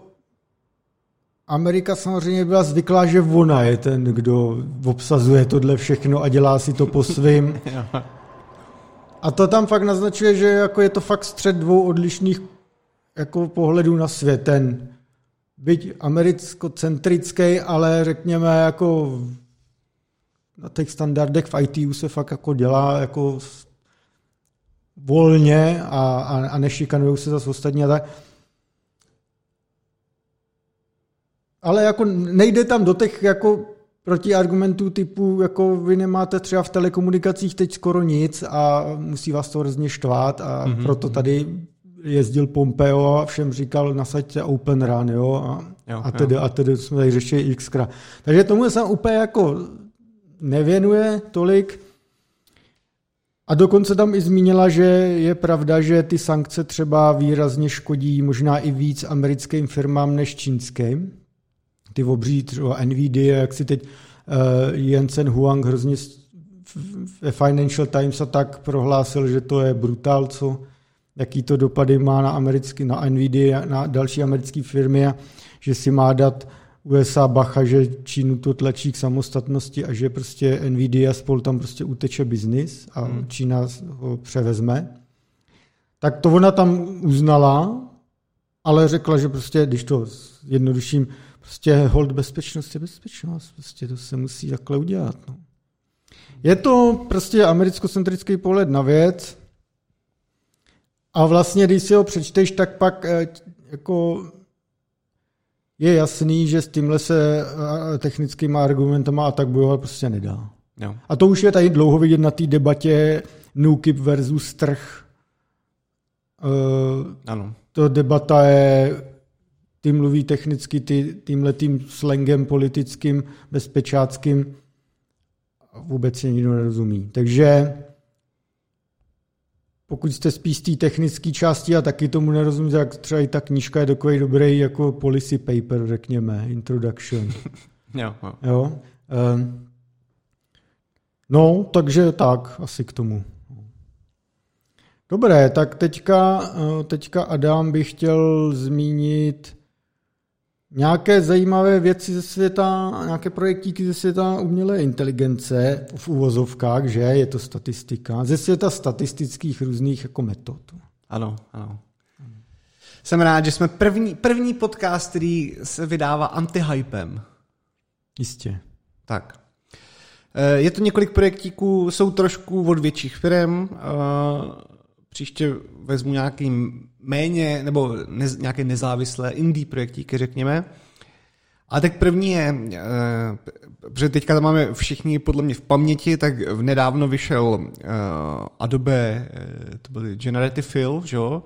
Amerika samozřejmě byla zvyklá, že ona je ten, kdo obsazuje tohle všechno a dělá si to po svým. A to tam fakt naznačuje, že jako je to fakt střet dvou odlišných jako pohledu na svět, ten byť americko-centrický, ale řekněme jako na těch standardech v í té se fakt jako dělá jako volně a, a, a nešikanují se zase ostatní a tak. Ale jako nejde tam do těch jako protiargumentů typu, jako vy nemáte třeba v telekomunikacích teď skoro nic a musí vás to hrozně štvát a mm-hmm. proto tady jezdil Pompeo a všem říkal, nasaďte open run, jo, a, jo, a tedy, jo. a tedy jsme tady řešili xkrát. Takže tomu se úplně jako nevěnuje tolik. A dokonce tam i zmínila, že je pravda, že ty sankce třeba výrazně škodí možná i víc americkým firmám než čínským. Ty obří třeba Nvidia, jak si teď uh, Jensen Huang hrozně ve Financial Times a tak prohlásil, že to je brutál, co, jaký to dopady má na, americký, na Nvidia, na další americké firmy a že si má dát U S A bacha, že Čínu to tlačí k samostatnosti a že prostě Nvidia spolu tam prostě uteče biznis a hmm. Čína ho převezme. Tak to ona tam uznala, ale řekla, že prostě, když to jednoduším, prostě hold bezpečnost je bezpečnost, prostě to se musí takhle udělat. No. Je to prostě americkocentrický pohled na věc a vlastně, když si ho přečteš, tak pak jako je jasný, že s tímhle se technickýma argumentama a tak bojovat prostě nedá. Jo. A to už je tady dlouho vidět na té debatě Nukyb versus trh. Uh, ano. To debata je, ty mluví technicky ty, tímhletým slangem politickým, bezpečáckým, vůbec se nikdo nerozumí. Takže pokud jste spíš té technické části a taky tomu nerozumíte, tak třeba i ta knížka je takový dobrý jako policy paper, řekněme, introduction. jo, jo. jo? Um, no, takže tak, asi k tomu. Dobré, tak teďka, teďka Adam by chtěl zmínit nějaké zajímavé věci ze světa, nějaké projektíky ze světa umělé inteligence v uvozovkách, že je to statistika, ze světa statistických různých jako metod. Ano, ano. Jsem rád, že jsme první, první podcast, který se vydává anti-hypem. Jistě. Tak. Je to několik projektíků, jsou trošku od větších firm. Příště vezmu nějaký méně, nebo nez, nějaké nezávislé indie projektíky, řekněme. A tak první je, e, protože teďka to máme všichni podle mě v paměti, tak nedávno vyšel e, Adobe, e, to byl Generative Fill, že jo?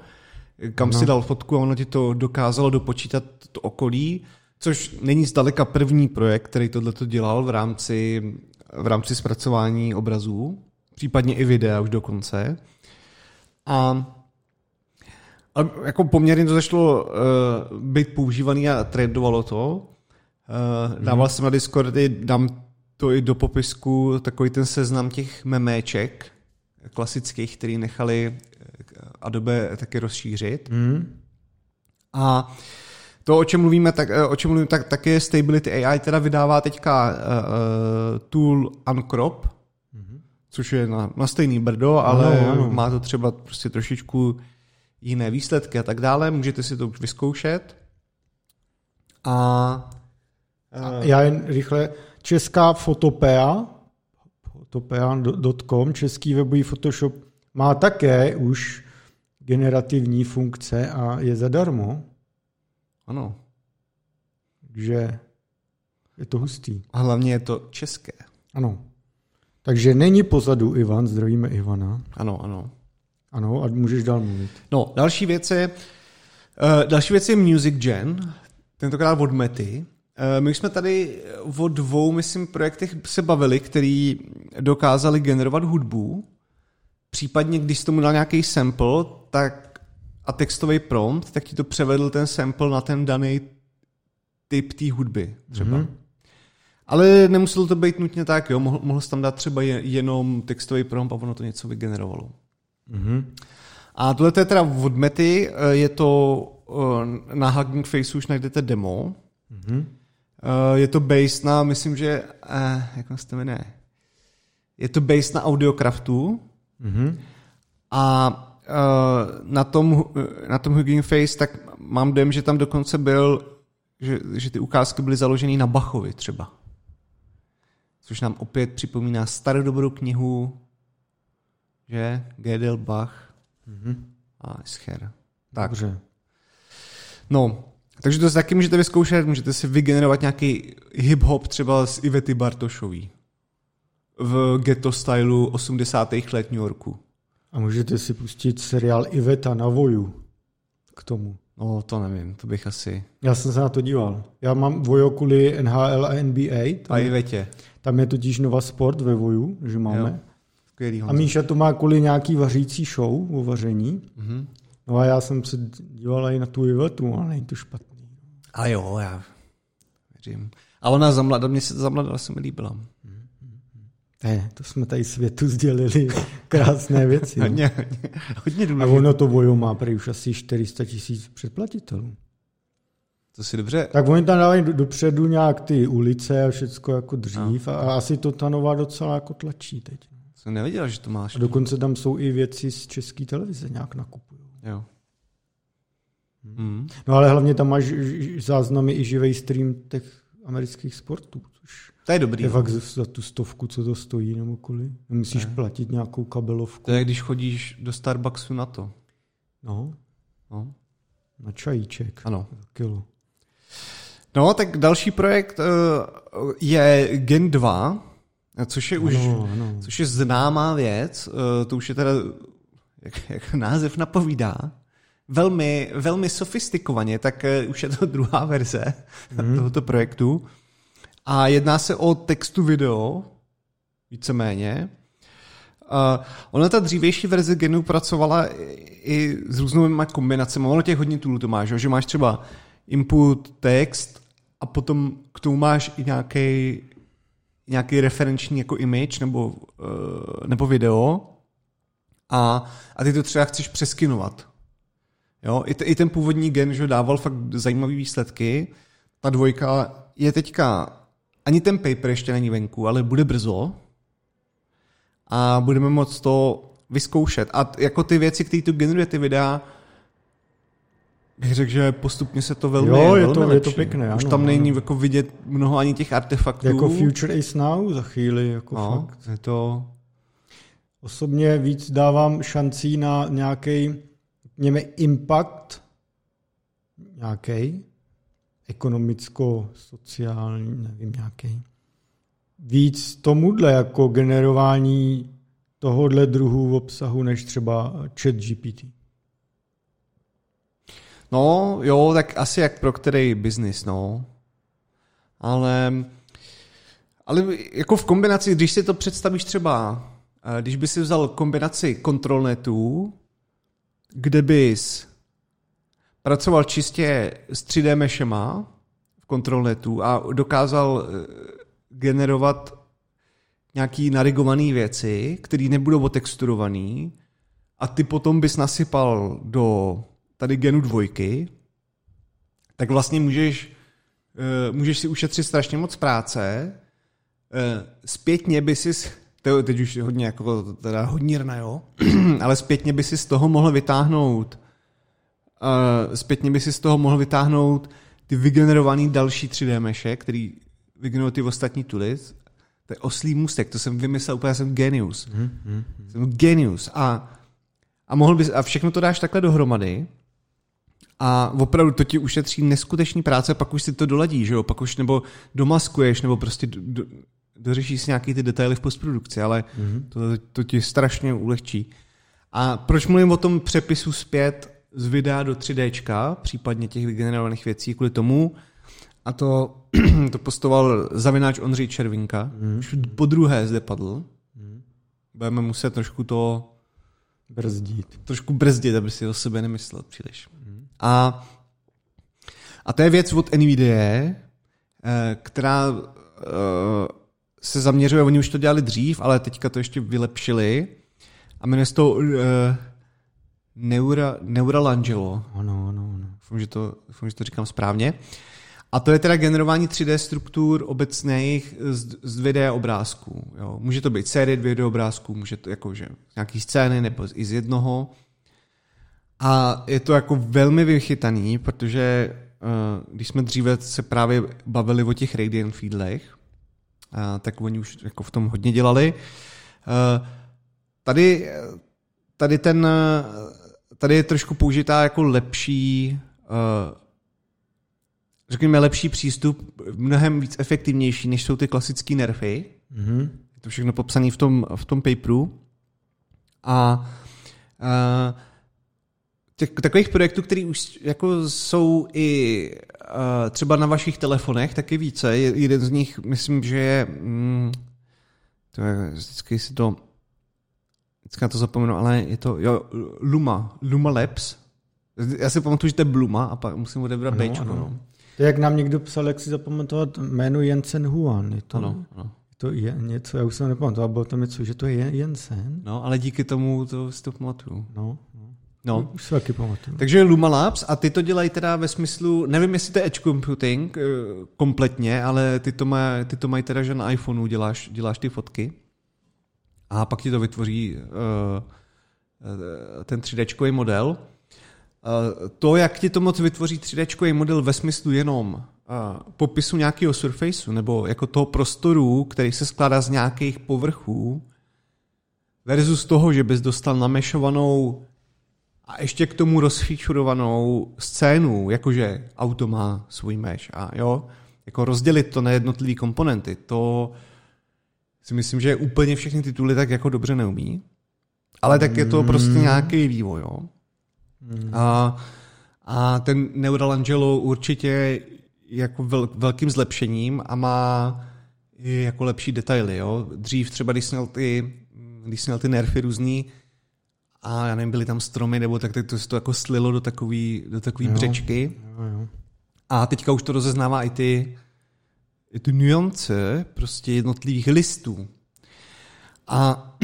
Kam no. si dal fotku a ono ti to dokázalo dopočítat to okolí, což není zdaleka první projekt, který tohleto dělal v rámci, v rámci zpracování obrazů, případně i videa už dokonce. A, a jako poměrně to začalo uh, být používaný a trendovalo to. Uh, dával mm-hmm. jsem na Discordy, dám to i do popisku, takový ten seznam těch meméček klasických, který nechali Adobe taky rozšířit. Mm-hmm. A to, o čem mluvíme, tak, o čem mluvím, tak, tak je Stability A I, teda vydává teďka uh, tool Uncrop, což je na, na stejný brdo, ale no, no. má to třeba prostě trošičku jiné výsledky a tak dále. Můžete si to už vyzkoušet. A, a já jen rychle. Česká Fotopea, fotopea tečka com, český webový Photoshop, má také už generativní funkce a je zadarmo. Ano. Takže je to hustý. A hlavně je to české. Ano. Takže není pozadu Ivan, zdravíme Ivana. Ano, ano. Ano, a můžeš dál mluvit. No, další věc je, uh, další věc je Music Gen, tentokrát od Mety. Uh, my jsme tady o dvou, myslím, projektech se bavili, který dokázali generovat hudbu. Případně, když jsi tomu dal nějaký sample tak, a textový prompt, tak ti to převedl ten sample na ten daný typ té hudby třeba. Mm-hmm. Ale nemuselo to být nutně tak, jo, mohl, mohl jsi tam dát třeba jenom textový prompt a ono to něco vygenerovalo. Mm-hmm. A tohle je teda od Mety, je to na Hugging Face už najdete demo. Mm-hmm. Je to based na, myslím, že, eh, jak se to jmenuje, je to based na Audiocraftu mm-hmm. a na tom, na tom Hugging Face tak mám dojem, že tam dokonce byl že, že ty ukázky byly založeny na Bachovi třeba. Což nám opět připomíná starodobrou knihu, že? Gödel, Bach mm-hmm. a Escher. Tak. Dobře. No, takže to taky můžete vyzkoušet, můžete si vygenerovat nějaký hip-hop třeba z Ivety Bartošový v ghetto stylu osmdesátých let New Yorku. A můžete si pustit seriál Iveta na Voju k tomu. No, to nevím, to bych asi... Já jsem se na to díval. Já mám Vojo kvůli N H L a N B A. Tam a Ivetě. Tam je totiž Nova Sport ve Voju, že máme. Jo. Skvělý, a Míša to má kvůli nějaký vařící show o vaření. Mm-hmm. No a já jsem se díval i na tu Ivetu, ale není to špatný. A jo, já věřím. A ona zamladla, mě se zamladla, se mi líbila. Ne, to jsme tady světu sdělili krásné věci. hodně, hodně, hodně důležité. A ono to Vojo má prý už asi čtyři sta tisíc předplatitelů. To si dobře... Tak oni tam dávají dopředu nějak ty ulice a všecko jako dřív a, a asi to ta nová docela jako tlačí teď. Jsem nevěděl, že to máš. A dokonce tam jsou i věci z české televize nějak nakupují. Jo. Hmm. No ale hlavně tam máš záznamy i živý stream těch amerických sportů, což... To je dobrý. Je fakt za tu stovku, co to stojí, nebo kolik. Musíš ne. platit nějakou kabelovku. To je, když chodíš do Starbucksu na to. No. no. Na čajíček. Ano. Kilo. No, tak další projekt je Gen dva, což je ano, už ano. Což je známá věc. To už je teda, jak, jak název napovídá, velmi, velmi sofistikovaně, tak už je to druhá verze mm. tohoto projektu. A jedná se o textu video, víceméně. Uh, ona ta dřívější verze Genu pracovala i s různými kombinacemi. Ono těch hodně toolů to máš, že máš třeba input, text a potom k tomu máš i nějaký, nějaký referenční jako image nebo, uh, nebo video a, a ty to třeba chceš přeskinovat. Jo? I, t- I ten původní Gen, že dával fakt zajímavé výsledky. Ta dvojka je teďka... Ani ten paper ještě není venku, ale bude brzo a budeme moct to vyzkoušet. A jako ty věci, které tu generuje ty videa, bych řekl, že postupně se to velmi jo, je, velmi to, je to pěkné. Už ano, tam ano. není jako vidět mnoho ani těch artefaktů. Jako Future is Now za chvíli. Jako no, fakt. Je to... Osobně víc dávám šancí na nějaký impact, nějaký, ekonomicko-sociální, nevím, nějaký. Víc tomuhle jako generování tohohle druhu obsahu, než třeba chat G P T. No, jo, tak asi jak pro který biznis, no. Ale, ale jako v kombinaci, když si to představíš třeba, když by si vzal kombinaci kontrolnetů, kde bys pracoval čistě s tři dé meshema v kontrolnetu a dokázal generovat nějaký narigované věci, které nebudou otexturované a ty potom bys nasypal do tady genu dvojky, tak vlastně můžeš, můžeš si ušetřit strašně moc práce. Zpětně by si, teď už hodně jako teda hodnírna, jo, ale zpětně by si z toho mohl vytáhnout Uh, zpětně by si z toho mohl vytáhnout ty vygenerovaný další tři dé meše, který vygenerují ty ostatní tooly. To je oslý můstek, to jsem vymyslel úplně, já jsem genius. Mm, mm, mm. Jsem genius. A, a, mohl bys, a všechno to dáš takhle dohromady a opravdu to ti ušetří neskuteční práce, pak už si to doladíš, jo? Pak už nebo domaskuješ, nebo prostě do, do, dořešíš si nějaký ty detaily v postprodukci, ale mm. to, to ti strašně ulehčí. A proč mluvím o tom přepisu zpět z videa do tři déčka, případně těch vygenerovaných věcí kvůli tomu. A to, to postoval zavináč Ondřej Červinka. Mm. Už po druhé zde padl. Mm. Budeme muset trošku to brzdit. Trošku brzdit, aby si o sebe nemyslel příliš. Mm. A, a to je věc od Nvidia, která se zaměřuje, oni už to dělali dřív, ale teďka to ještě vylepšili. A jmenuje se to... Neura, Neuralangelo. Ano, ano, ano. Doufám, že to, doufám, že to říkám správně. A to je teda generování tři dé struktur obecných z, z videa obrázků. Jo. Může to být série video obrázků, může to jako, že nějaký scény nebo i z jednoho. A je to jako velmi vychytaný, protože když jsme dříve se právě bavili o těch Radiant Fieldech, tak oni už jako v tom hodně dělali. Tady, tady, ten, tady je trošku použitá jako lepší, řekněme lepší přístup, mnohem víc efektivnější, než jsou ty klasické nerfy. Mm-hmm. Je to všechno popsané v tom, v tom paperu. A těch, takových projektů, které už jako jsou i uh, třeba na vašich telefonech, taky více. Jeden z nich, myslím, že je, mm, to je vždycky si to, vždycky to zapomenu, ale je to jo, Luma, Luma Labs. Já si pamatuju, že to je Bluma a pak musím odebrat Bčko. No. To jak nám někdo psal, jak si zapamatovat jméno Jensen Huan. Je to, ano, ano. To je něco, já už jsem nepamatoval, bylo tam něco, že to je Jensen. No, ale díky tomu to si to pamatuju. No. No. Už se taky pamatuju. Takže Luma Labs a ty to dělají teda ve smyslu, nevím, jestli to je edge computing kompletně, ale ty to, maj, ty to mají teda, že na iPhoneu děláš, děláš ty fotky a pak ti to vytvoří uh, ten tří déčkový model. Uh, to, jak ti to moc vytvoří tří déčkový model ve smyslu jenom uh, popisu nějakého surfaceu nebo jako toho prostoru, který se skládá z nějakých povrchů versus toho, že bys dostal namešovanou a ještě k tomu rozfeaturovanou scénu, jakože auto má svůj mesh a jo, jako rozdělit to na jednotlivé komponenty, to si myslím, že úplně všechny tituly tak jako dobře neumí, ale tak je to prostě nějaký vývoj, jo. A, a ten Neural Angelo určitě jako vel, velkým zlepšením a má jako lepší detaily, jo. Dřív třeba, když měl ty, když měl ty nerfy různý, a já nevím, byly tam stromy, nebo tak, tak to se to jako slilo do takový, do takový jo, břečky. Jo, jo. A teďka už to rozeznává i ty, i ty nuance prostě jednotlivých listů. A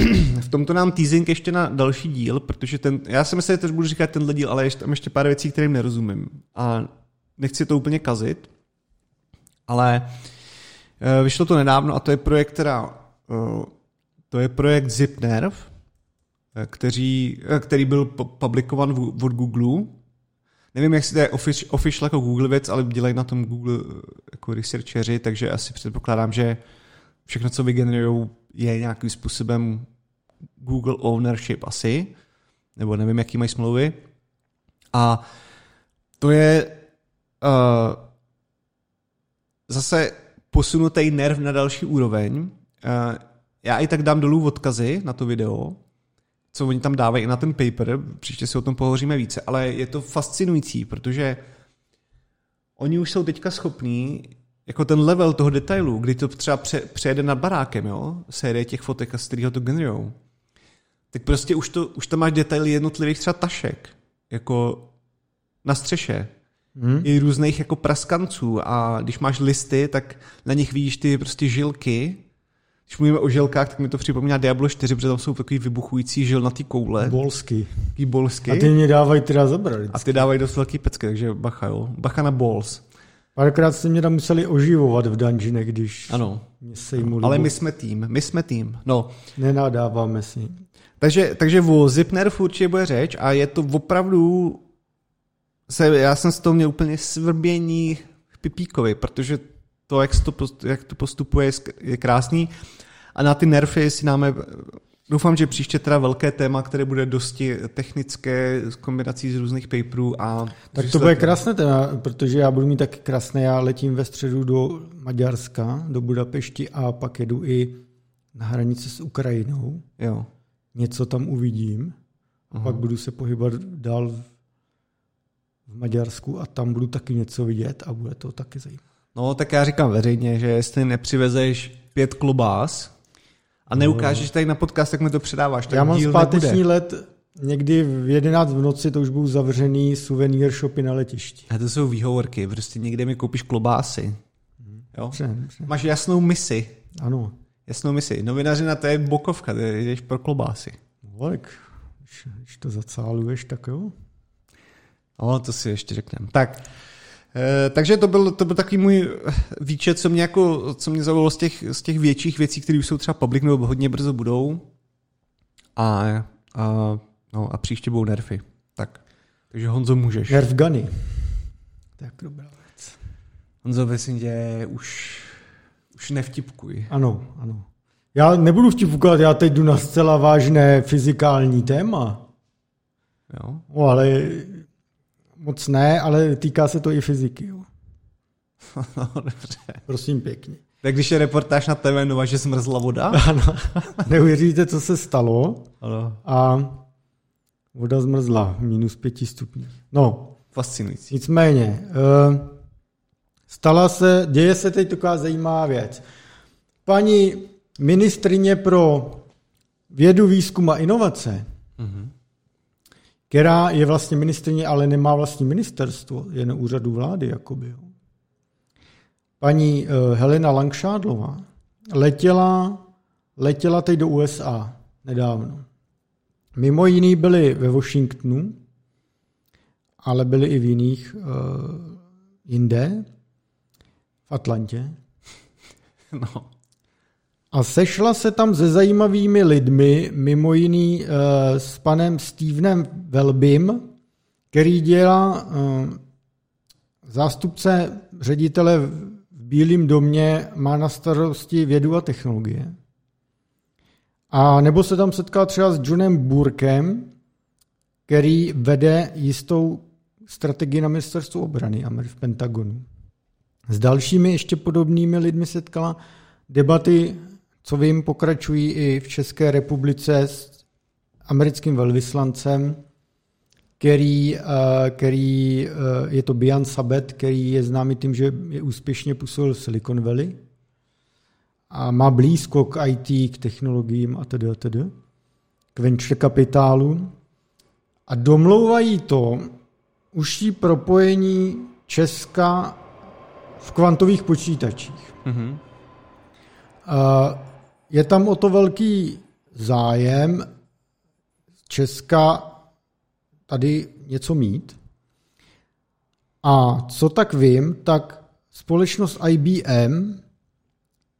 v tomto nám teasing ještě na další díl, protože ten, já si myslím, že teď budu říkat tenhle díl, ale ještě, tam ještě pár věcí, kterým nerozumím. A nechci to úplně kazit, ale vyšlo to nedávno a to je projekt, teda, to je projekt Zip-NeRF, Kteří, který byl publikovan od Google. Nevím, jak si to je official jako Google věc, ale dělají na tom Google jako researcheri, takže asi předpokládám, že všechno, co vygenerujou, je nějakým způsobem Google ownership asi, nebo nevím, jaký mají smlouvy. A to je uh, zase posunutý nerv na další úroveň. Uh, já i tak dám dolů odkazy na to video, co oni tam dávají i na ten paper, příště si o tom pohovoříme více, ale je to fascinující, protože oni už jsou teďka schopní, jako ten level toho detailu, kdy to třeba pře- přejede nad barákem, jo, série těch fotek, z kterého to generujou, tak prostě už, to, už tam máš detaily jednotlivých třeba tašek, jako na střeše, hmm. i různých jako praskanců a když máš listy, tak na nich vidíš ty prostě žilky. Když mluvíme o žilkách, tak mi to připomíná Diablo čtyři, protože tam jsou takový vybuchující žilnatý koule. Bolsky. Taký bolsky. A ty mě dávají teda zabrat. A ty dávají dost velký pecky, takže bacha, jo. Bacha na balls. Párkrát jste mě tam museli oživovat v dungeonech, když ano. Mě sejmuli. Ale my jsme tým, my jsme tým. No. Nenadáváme si. Takže, takže o Zip-NeRF určitě bude řeč a je to opravdu... Se, já jsem z toho měl úplně svrbění pipíkovi, protože to, jak to, jak to postupuje, je krásný. A na ty nerfy si náme... Doufám, že příště teda velké téma, které bude dosti technické s kombinací z různých paperů a... Tak to bude krásné téma, protože já budu mít taky krásné. Já letím ve středu do Maďarska, do Budapešti a pak jedu i na hranici s Ukrajinou. Jo. Něco tam uvidím. Aha. Pak budu se pohybat dál v Maďarsku a tam budu taky něco vidět a bude to taky zajímavé. No, tak já říkám veřejně, že jestli nepřivezeš pět klobás a neukážeš tady na podcast, tak mi to předáváš. Tak já mám zpáteční let někdy v jedenáct v noci, to už budou zavřený suvenýr shopy na letišti. A to jsou výhovorky, prostě někde mi koupíš klobásy. Jo? Přem, přem. Máš jasnou misi. Ano. Jasnou misi. Novinařina, to je bokovka, ty jdeš pro klobásy. No, tak když to zacáluješ, tak jo. No, to si ještě řekneme. Tak. Takže to byl, to byl takový můj výčet, co mě, jako, co mě zaujalo z těch, z těch větších věcí, které už jsou třeba public nebo hodně brzo budou. A, a, no, a příště budou nerfy. Tak. Takže Honzo, můžeš. Nerf guny. Tak dobrá věc. Honzo, myslím, že už, už nevtipkuj. Ano, ano. Já nebudu vtipkovat, já teď jdu na zcela vážné fyzikální téma. Jo. No, ale moc ne, ale týká se to i fyziky. Jo. No, dobře. Prosím pěkně. Tak když je reportáž na T V Nova, že smrzla voda? Ano. Neuvěříte, co se stalo. Ano. A voda zmrzla. Minus pěti stupňů. No. Fascinující. Nicméně. Stala se, děje se teď taková zajímavá věc. Paní ministryně pro vědu, výzkum a inovace, mhm. která je vlastně ministryně, ale nemá vlastní ministerstvo, je na úřadu vlády, jakoby. Paní Helena Langšádlová letěla, letěla teď do U S A nedávno. Mimo jiný byli ve Washingtonu, ale byli i v jiných uh, jinde, v Atlantě. No. A sešla se tam se zajímavými lidmi, mimo jiný uh, s panem Stevenem Welbym, který dělá uh, zástupce ředitele v Bílém domě, má na starosti vědu a technologie. A nebo se tam setká třeba s Johnem Burkem, který vede jistou strategii na ministerstvu obrany v Pentagonu. S dalšími ještě podobnými lidmi setkala. Debaty, co vím, pokračují i v České republice s americkým velvyslancem, který, který je to Bijan Sabet, který je známý tím, že je úspěšně působil v Silicon Valley a má blízko k I T, k technologiím a tedy, a tedy, k venture kapitálu. A domlouvají to užší propojení Česka v kvantových počítačích. Mm-hmm. Je tam o to velký zájem Česka tady něco mít. A co tak vím, tak společnost I B M,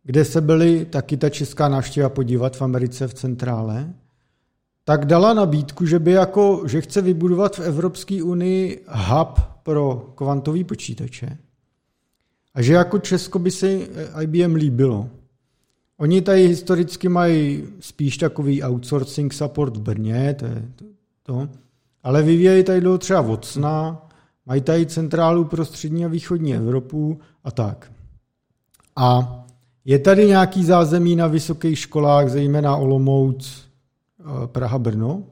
kde se byly taky ta česká návštěva podívat v Americe v centrále, tak dala nabídku, že by jako, že chce vybudovat v Evropské unii hub pro kvantový počítače. A že jako Česko by si I B M líbilo. Oni tady historicky mají spíš takový outsourcing support v Brně, to je to, to. Ale vyvíjejí tady třeba Vocna, mají tady centrálu pro střední a východní Evropu a tak. A je tady nějaký zázemí na vysokých školách, zejména Olomouc, Praha, Brno.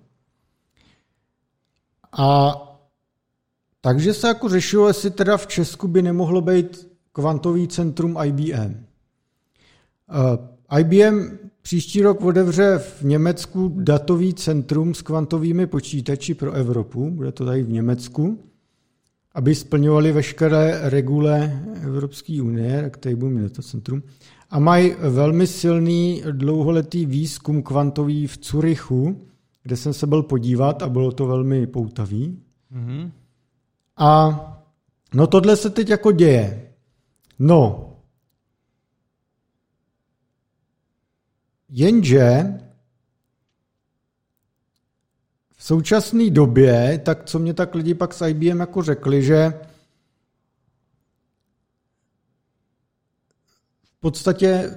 A takže se jako řešilo, jestli teda v Česku by nemohlo být kvantový centrum I B M. I B M příští rok otevře v Německu datový centrum s kvantovými počítači pro Evropu, bude to tady v Německu, aby splňovali veškeré regule Evropské unie, tak tady budeme mít to centrum, a mají velmi silný dlouholetý výzkum kvantový v Curychu, kde jsem se byl podívat a bylo to velmi poutavý. Mm-hmm. A no tohle se teď jako děje. No, jenže v současné době, tak co mě tak lidi pak s I B M jako řekli, že v podstatě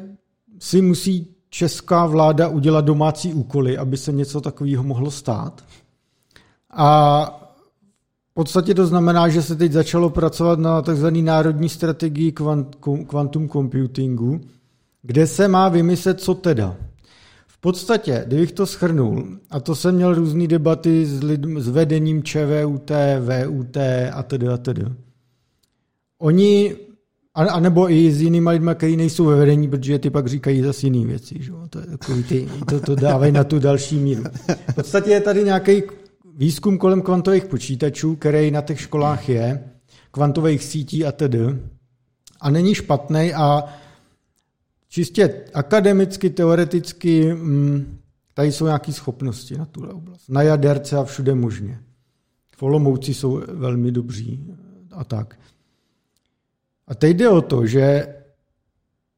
si musí česká vláda udělat domácí úkoly, aby se něco takového mohlo stát. A v podstatě to znamená, že se teď začalo pracovat na tzv. Národní strategii kvantum computingu, kde se má vymyslet, co teda. V podstatě, kdybych to shrnul, a to jsem měl různý debaty s, lidm, s vedením ČVUT, V U T a tedy a tedy. Oni, anebo i s jinými lidmi, kteří nejsou ve vedení, protože ty pak říkají zase jiné věci. Že? To, ty, to, to dávají na tu další míru. V podstatě je tady nějaký výzkum kolem kvantových počítačů, který na těch školách je, kvantových sítí a tedy. A není špatnej a čistě akademicky, teoreticky, tady jsou nějaké schopnosti na tuhle oblast. Na jaderce a všude možně. Olomouci jsou velmi dobří a tak. A teď jde o to, že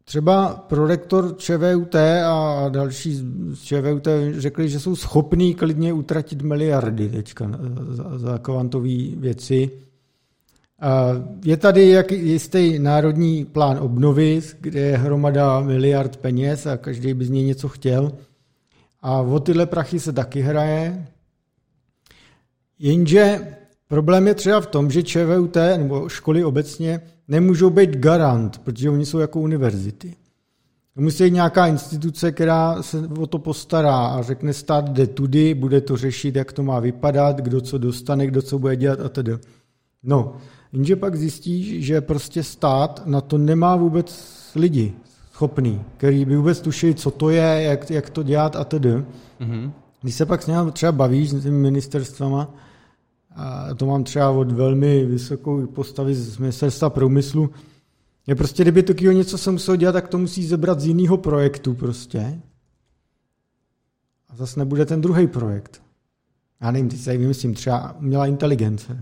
třeba prorektor ČVUT a další z ČVUT řekli, že jsou schopní klidně utratit miliardy teďka za kvantový věci. Je tady jak jistý národní plán obnovy, kde je hromada miliard peněz a každý by z něj něco chtěl. A o tyhle prachy se taky hraje. Jenže problém je třeba v tom, že ČVUT nebo školy obecně nemůžou být garant, protože oni jsou jako univerzity. Musí být nějaká instituce, která se o to postará a řekne stát jde tudy, bude to řešit, jak to má vypadat, kdo co dostane, kdo co bude dělat a tedy. No, jenže pak zjistíš, že prostě stát na to nemá vůbec lidi schopný, který by vůbec tušili, co to je, jak, jak to dělat a tedy. Mm-hmm. Když se pak s něma třeba bavíš s těmi ministerstvama, a to mám třeba od velmi vysokou postavy z ministerstva průmyslu, je prostě, kdyby takového něco se muselo dělat, tak to musí zebrat z jiného projektu prostě. A zase nebude ten druhý projekt. Já nevím, teď se vymyslím, třeba umělá inteligence.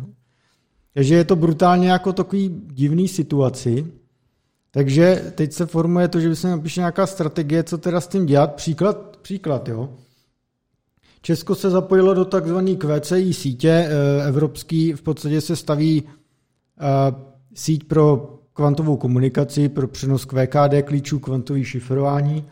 Takže je to brutálně jako takový divný situaci. Takže teď se formuje to, že by se napíše nějaká strategie, co teda s tím dělat. Příklad, příklad, jo. Česko se zapojilo do takzvané Q C I sítě evropský, v podstatě se staví síť pro kvantovou komunikaci, pro přenos Q K D klíčů, kvantový šifrování.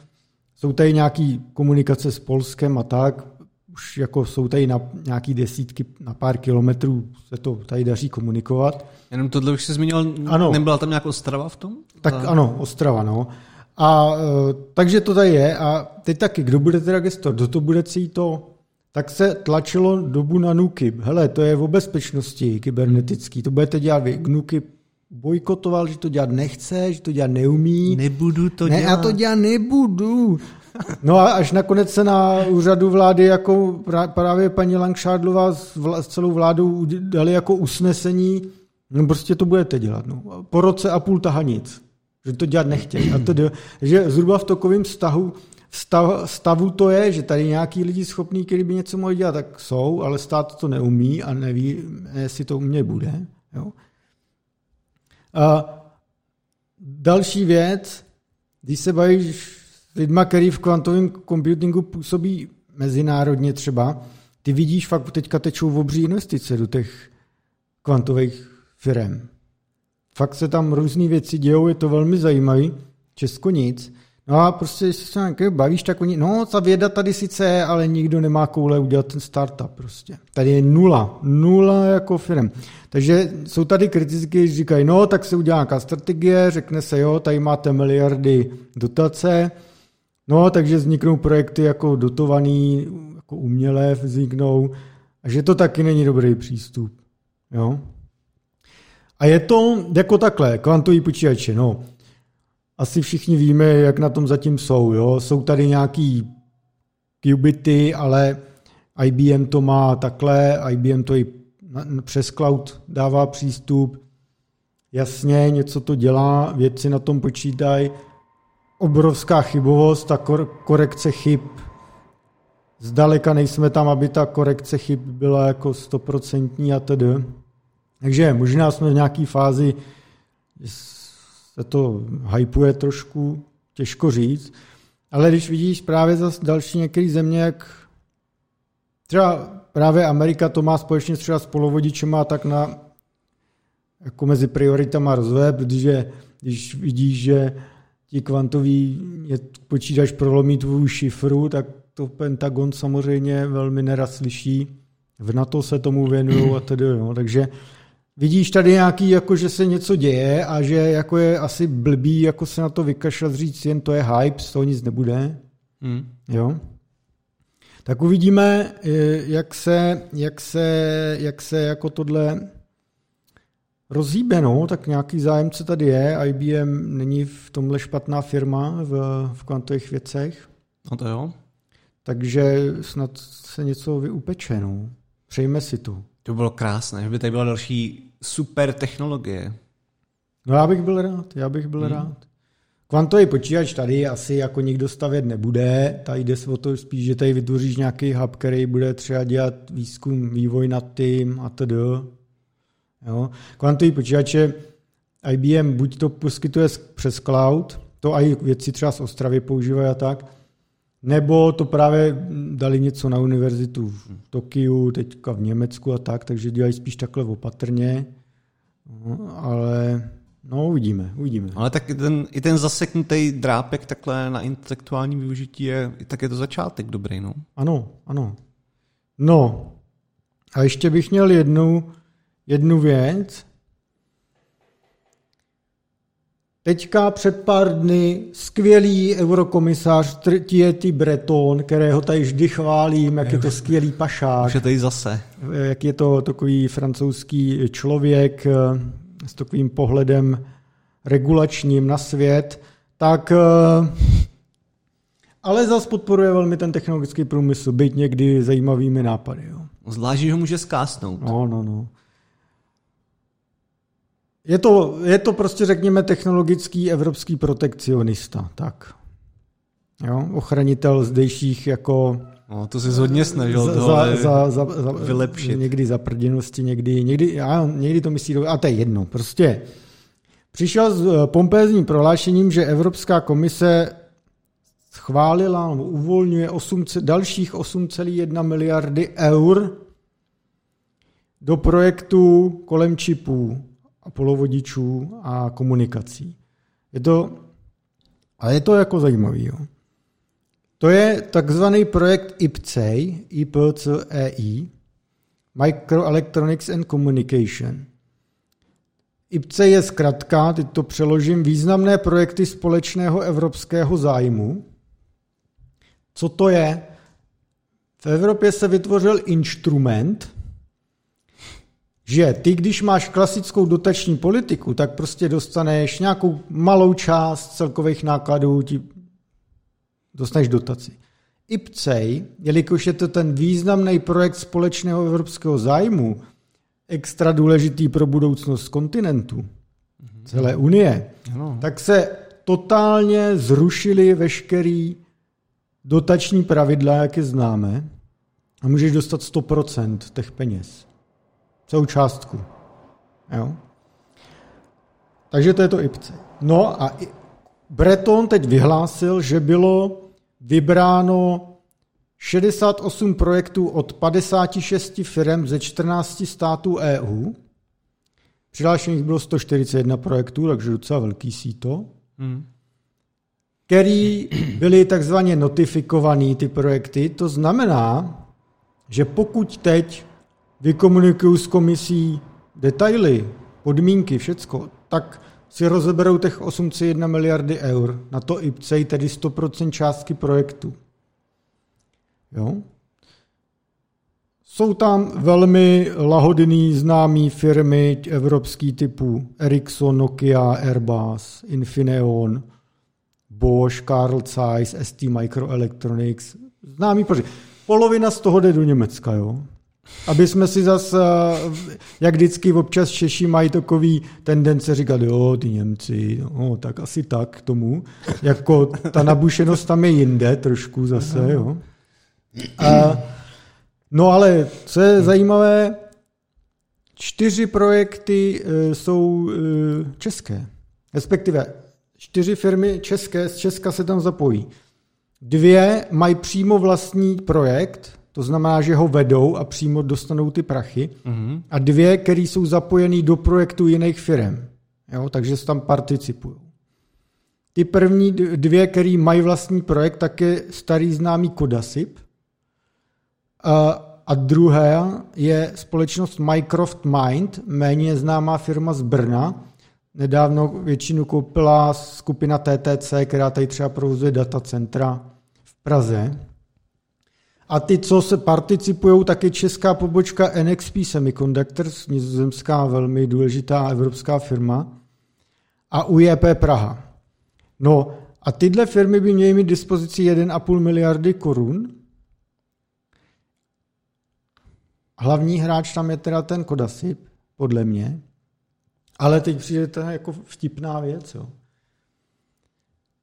Jsou tady nějaké komunikace s Polskem a tak, už jako jsou tady na nějaké desítky, na pár kilometrů se to tady daří komunikovat. Jenom tohle už jsi zmínil, ano. Nebyla tam nějaká Ostrava v tom? Tak a... ano, Ostrava, no. A takže to tady je a teď taky, kdo bude teda gestor, kdo to bude cíto, tak se tlačilo dobu na Nukyb. Hele, to je o bezpečnosti kybernetický, to budete dělat vy. Nukyb bojkotoval, že to dělat nechce, že to dělat neumí. Nebudu to dělat. Ne, já to dělat nebudu. No a až nakonec se na úřadu vlády, jako právě paní Langšádlová s, vla, s celou vládou dali jako usnesení, no prostě to budete dělat. No. Po roce a půl tahanic. Že to dělat nechtějí. A to, že zhruba v takovém stavu, stav, stavu to je, že tady nějaký lidi schopní, kteří by něco mohli dělat, tak jsou, ale stát to neumí a neví, jestli to umět bude. Jo. A další věc, když se bavíš s lidma, který v kvantovém computingu působí mezinárodně třeba, ty vidíš fakt, teďka tečou obří investice do těch kvantových firem. Fakt se tam různý věci dějou, je to velmi zajímavý. Česko nic. No a prostě, jestli se nějakého bavíš, tak oni, no ta věda tady sice je, ale nikdo nemá koule udělat ten startup prostě. Tady je nula, nula jako firem. Takže jsou tady kritiky, když říkají, no tak se udělá nějaká strategie, řekne se, jo, tady máte miliardy dotace, no takže vzniknou projekty jako dotovaný, jako umělé vzniknou, a že to taky není dobrý přístup, jo. A je to jako takhle, kvantový počítače, no. Asi všichni víme, jak na tom zatím jsou, jo. Jsou tady nějaký qubity, ale I B M to má takhle, I B M to i přes cloud dává přístup. Jasně, něco to dělá, vědci na tom počítají. Obrovská chybovost, ta korekce chyb. Zdaleka nejsme tam, aby ta korekce chyb byla jako stoprocentní a tedy. Takže možná jsme v nějaké fázi, že se to hypuje trošku, těžko říct, ale když vidíš právě zase další některé země, jak třeba právě Amerika to má společně třeba s polovodičema tak na, jako mezi prioritama rozvoje, protože když vidíš, že ti kvantový počítač prolomí tvou šifru, tak to Pentagon samozřejmě velmi nerad slyší, v NATO se tomu věnují a tedy, no, takže vidíš tady nějaký, jako, že se něco děje a že jako je asi blbý jako se na to vykašlat, říct jen to je hype, z toho nic nebude. Mm. Jo? Tak uvidíme, jak se, jak se, jak se jako tohle rozhýbe, no, tak nějaký zájemce tady je, I B M není v tomhle špatná firma v, v kvantových věcech. No to jo. Takže snad se něco vyupeče, no. Přejme si to. To bylo krásné, že by tady byla další super technologie. No já bych byl rád, já bych byl hmm. rád. Kvantový počítač tady asi jako nikdo stavět nebude, tady jde o to spíš, že tady vytvoříš nějaký hub, který bude třeba dělat výzkum, vývoj nad tím a tedy. Jo. Kvantový počítače I B M buď to poskytuje přes cloud, to aj věci třeba z Ostravy používají a tak, nebo to právě dali něco na univerzitu v Tokiu, teďka v Německu a tak, takže dělají spíš takhle opatrně. Ale no uvidíme, uvidíme. Ale tak ten, i ten zaseknutý drápek takhle na intelektuální využití je, tak je to začátek dobrý, no? Ano, ano. No a ještě bych měl jednu, jednu věc. Teďka před pár dny skvělý eurokomisař Thierry Breton, kterého tady vždy chválím, jak je to skvělý pašák. Už je tady zase. Jak je to takový francouzský člověk s takovým pohledem regulačním na svět, tak ale zase podporuje velmi ten technologický průmysl, byť někdy zajímavými nápady. Jo. Zvlášť, že ho může zkásnout. No, no, no. Je to, je to prostě, řekněme, technologický evropský protekcionista, tak. Jo, ochranitel zdejších jako... No, to jsi hodně snažil za, tohle za, za, za, vylepšit. Někdy za prděnosti, někdy, někdy, a někdy to myslí, a to je jedno, prostě. Přišel s pompézním prohlášením, že Evropská komise schválila, no, uvolňuje osm, dalších osm celá jedna miliardy eur do projektů kolem čipů a polovodičů a komunikací. Je to, ale je to jako zajímavý. Jo. To je takzvaný projekt I P C E I, I P C E I, Microelectronics and Communication. I P C E I je zkratka, teď to přeložím, významné projekty společného evropského zájmu. Co to je? V Evropě se vytvořil instrument, že ty, když máš klasickou dotační politiku, tak prostě dostaneš nějakou malou část celkových nákladů, ti dostaneš dotaci. I P C E I, jelikož je to ten významný projekt společného evropského zájmu, extra důležitý pro budoucnost kontinentu, celé Unie, ano. Tak se totálně zrušily veškerý dotační pravidla, jak je známe, a můžeš dostat sto procent těch peněz. Celou částku. Jo? Takže to je to I P C E I. No a Breton teď vyhlásil, že bylo vybráno šedesát osm projektů od padesát šest firm ze čtrnácti států E U. Přihlášených bylo sto čtyřicet jedna projektů, takže docela velký síto. Hmm. Který byly takzvaně notifikovaný ty projekty. To znamená, že pokud teď vykomunikují s komisí detaily, podmínky, všecko, tak si rozeberou těch osm celá jedna miliardy eur. Na to I P C E I, tedy sto procent částky projektu. Jo? Jsou tam velmi lahodný známý firmy evropský typu Ericsson, Nokia, Airbus, Infineon, Bosch, Carl Zeiss, S T Microelectronics. Známý projekty. Polovina z toho jde do Německa, jo? Aby jsme si zase, jak vždycky občas Češi mají takový tendence říkat, jo, ty Němci, no, tak asi tak k tomu. Jako ta nabušenost tam je jinde trošku zase, jo. A, no ale, co je zajímavé, čtyři projekty e, jsou e, české. Respektive čtyři firmy české, z Česka se tam zapojí. Dvě mají přímo vlastní projekt, to znamená, že ho vedou a přímo dostanou ty prachy. Mm-hmm. A dvě, které jsou zapojený do projektu jiných firem. Jo, takže se tam participují. Ty první dvě, které mají vlastní projekt, tak je starý známý Kodasip. A, a druhé je společnost Microsoft Mind, méně známá firma z Brna. Nedávno většinu koupila skupina T T C, která tady třeba provozuje datacentra v Praze. A ty, co se participují, tak je česká pobočka N X P Semiconductors, nizozemská velmi důležitá evropská firma, a U J P Praha. No a tyhle firmy by měly mít dispozici jedna celá pět miliardy korun. Hlavní hráč tam je teda ten Kodasip, podle mě. Ale teď přijde ta jako vtipná věc. Jo.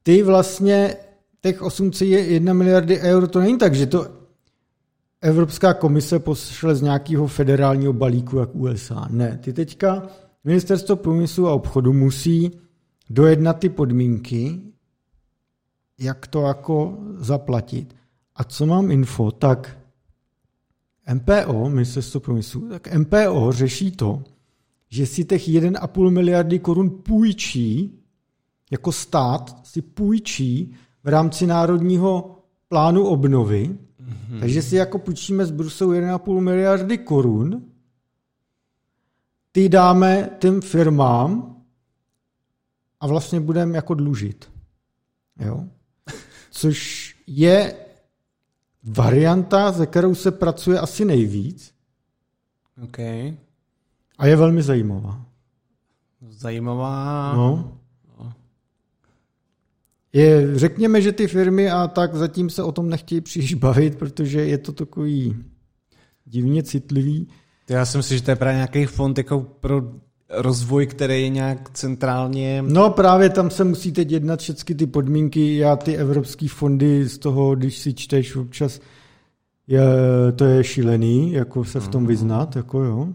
Ty vlastně, těch osm celá jedna miliardy eur, to není tak, že to... Evropská komise pošle z nějakého federálního balíku jak U S A. Ne, ty teďka Ministerstvo průmyslu a obchodu musí dojednat ty podmínky, jak to jako zaplatit. A co mám info, tak M P O, Ministerstvo průmyslu, tak M P O řeší to, že si těch jedna a půl miliardy korun půjčí, jako stát si půjčí v rámci národního plánu obnovy, mm-hmm. takže si jako půjčíme z Bruselu jedna a půl miliardy korun, ty dáme těm firmám a vlastně budeme jako dlužit. Jo? Což je varianta, ze kterou se pracuje asi nejvíc. Okay. A je velmi zajímavá. Zajímavá. No. Je, řekněme, že ty firmy a tak zatím se o tom nechtějí příliš bavit, protože je to takový divně citlivý. Já si myslím, že to je právě nějaký fond jako pro rozvoj, který je nějak centrálně... No právě tam se musí teď jednat všechny ty podmínky. Já ty evropský fondy z toho, když si čteš občas, je, to je šílený, jako se v tom vyznat. Jako jo.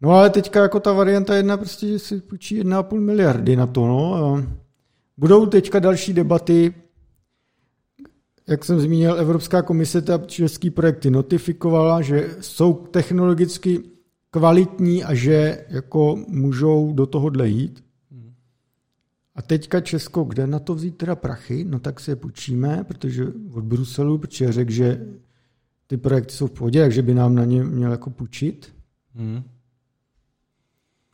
No ale teďka jako ta varianta jedna, prostě si půjčí jedna a půl miliardy na to. No. Budou teďka další debaty, jak jsem zmínil, Evropská komise ta český projekty notifikovala, že jsou technologicky kvalitní a že jako můžou do tohohle jít. A teďka Česko, kde na to vzít teda prachy, no tak si je půjčíme, protože od Bruselu, protože řekl, že ty projekty jsou v pohodě, takže by nám na ně měl jako půjčit. Hmm.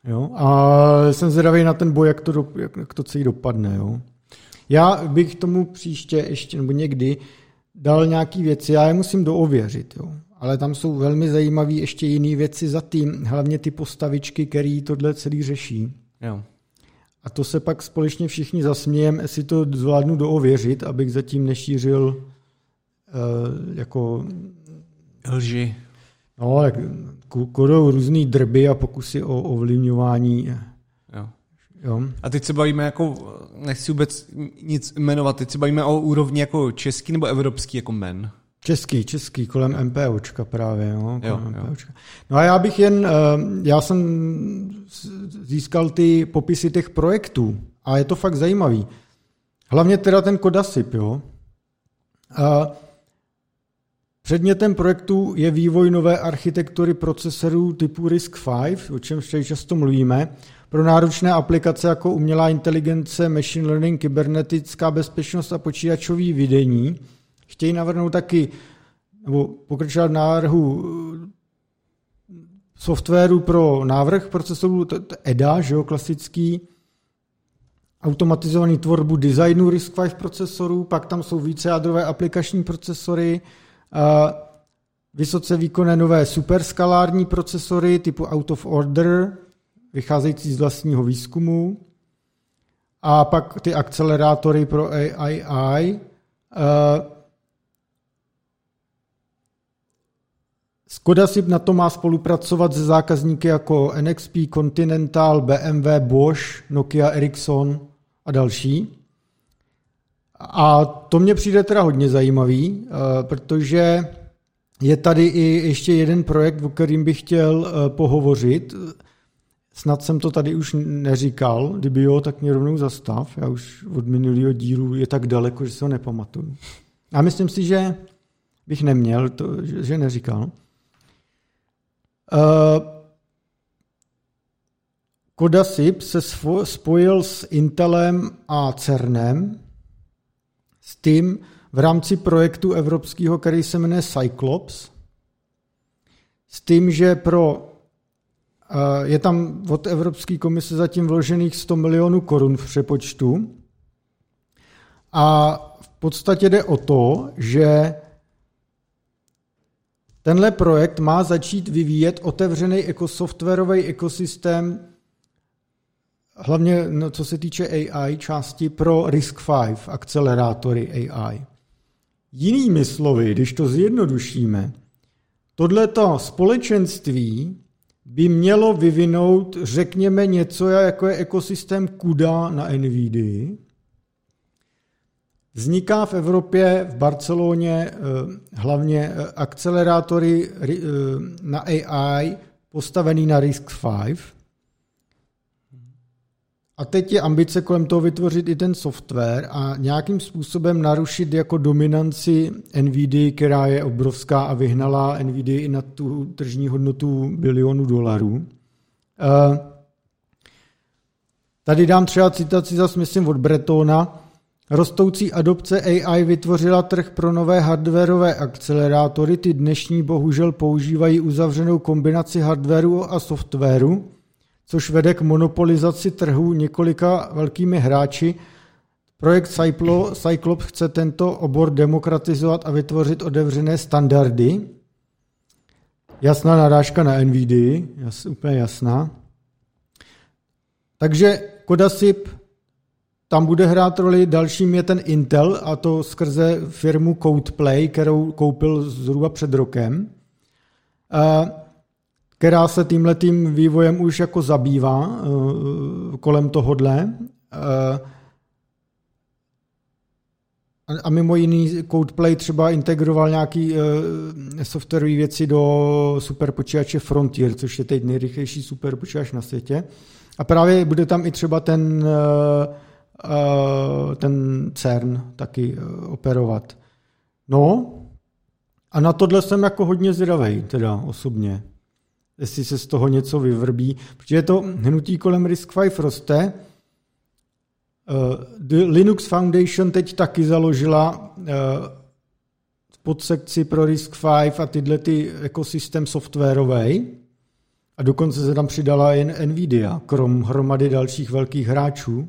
Jo, a jsem zvědavý na ten boj, jak to, do, jak, jak to celý dopadne. Jo. Já bych tomu příště ještě nebo někdy dal nějaký věci, já je musím doověřit, jo. Ale tam jsou velmi zajímavé ještě jiné věci za tím, hlavně ty postavičky, které tohle celý řeší. Jo. A to se pak společně všichni zasmějeme, jestli to zvládnu doověřit, abych zatím nešířil uh, jako... Lži. No, tak kodou různý drby a pokusy o ovlivňování. Jo. Jo. A teď se bavíme jako, nechci vůbec nic jmenovat, teď se bavíme o úrovni jako český nebo evropský jako men? Český, český, kolem MPOčka právě. No, kolem jo, MPOčka. Jo. No a já bych jen, já jsem získal ty popisy těch projektů a je to fakt zajímavý. Hlavně teda ten Kodasip, jo. A předmětem projektu je vývoj nové architektury procesorů typu risk pět, o čem se často mluvíme, pro náročné aplikace jako umělá inteligence, machine learning, kybernetická bezpečnost a počítačový vidění. Chtějí navrhnout taky, nebo pokračovat v návrhu softwaru pro návrh procesorů, to, to E D A, že jo, klasický, automatizovaný tvorbu designu risk pět procesorů, pak tam jsou vícejádrové aplikační procesory, Uh, vysoce výkonné nové superskalární procesory typu out of order, vycházející z vlastního výzkumu, a pak ty akcelerátory pro A I. Uh, Kodasip na to má spolupracovat se zákazníky jako N X P, Continental, B M W, Bosch, Nokia, Ericsson a další. A to mně přijde teda hodně zajímavý, protože je tady i ještě jeden projekt, o kterým bych chtěl pohovořit. Snad jsem to tady už neříkal, kdyby jo, tak mě rovnou zastav. Já už od minulého dílu je tak daleko, že se ho nepamatuju. A myslím si, že bych neměl, to, že neříkal. Kodasip se spojil s Intelem a CERNem, s tím v rámci projektu evropského, který se jmenuje Cyclops, s tím, že pro, je tam od Evropské komise zatím vložených sto milionů korun v přepočtu a v podstatě jde o to, že tenhle projekt má začít vyvíjet otevřený softwarový ekosystém, hlavně no, co se týče A I části pro risk pět, akcelerátory A I. Jinými slovy, když to zjednodušíme, tohleto společenství by mělo vyvinout, řekněme, něco jako je ekosystém Kuda na Nvidii. Vzniká v Evropě, v Barceloně, hlavně akcelerátory na A I postavený na risk pět. A teď je ambice kolem toho vytvořit i ten software a nějakým způsobem narušit jako dominanci Nvidia, která je obrovská a vyhnala Nvidia i na tu tržní hodnotu bilionů dolarů. Tady dám třeba citaci zase, myslím, od Bretona. Rostoucí adopce A I vytvořila trh pro nové hardwarové akcelerátory. Ty dnešní bohužel používají uzavřenou kombinaci hardwaru a softwaru, což vede k monopolizaci trhu několika velkými hráči. Projekt Cyclops chce tento obor demokratizovat a vytvořit otevřené standardy. Jasná narážka na Nvidia, jas, úplně jasná. Takže Kodasip, tam bude hrát roli, dalším je ten Intel, a to skrze firmu Codeplay, kterou koupil zhruba před rokem, která se tímhletým vývojem už jako zabývá kolem tohodle. A mimo jiný Codeplay třeba integroval nějaký softwarové věci do superpočítače Frontier, což je teď nejrychlejší superpočítač na světě. A právě bude tam i třeba ten, ten CERN taky operovat. No a na tohle jsem jako hodně zvědavej, teda osobně. Jestli se z toho něco vyvrbí. Protože to hnutí kolem RISC-V roste. The Linux Foundation teď taky založila podsekci pro RISC-V a tyhle ty ekosystém softwarovej. A dokonce se tam přidala jen Nvidia, krom hromady dalších velkých hráčů.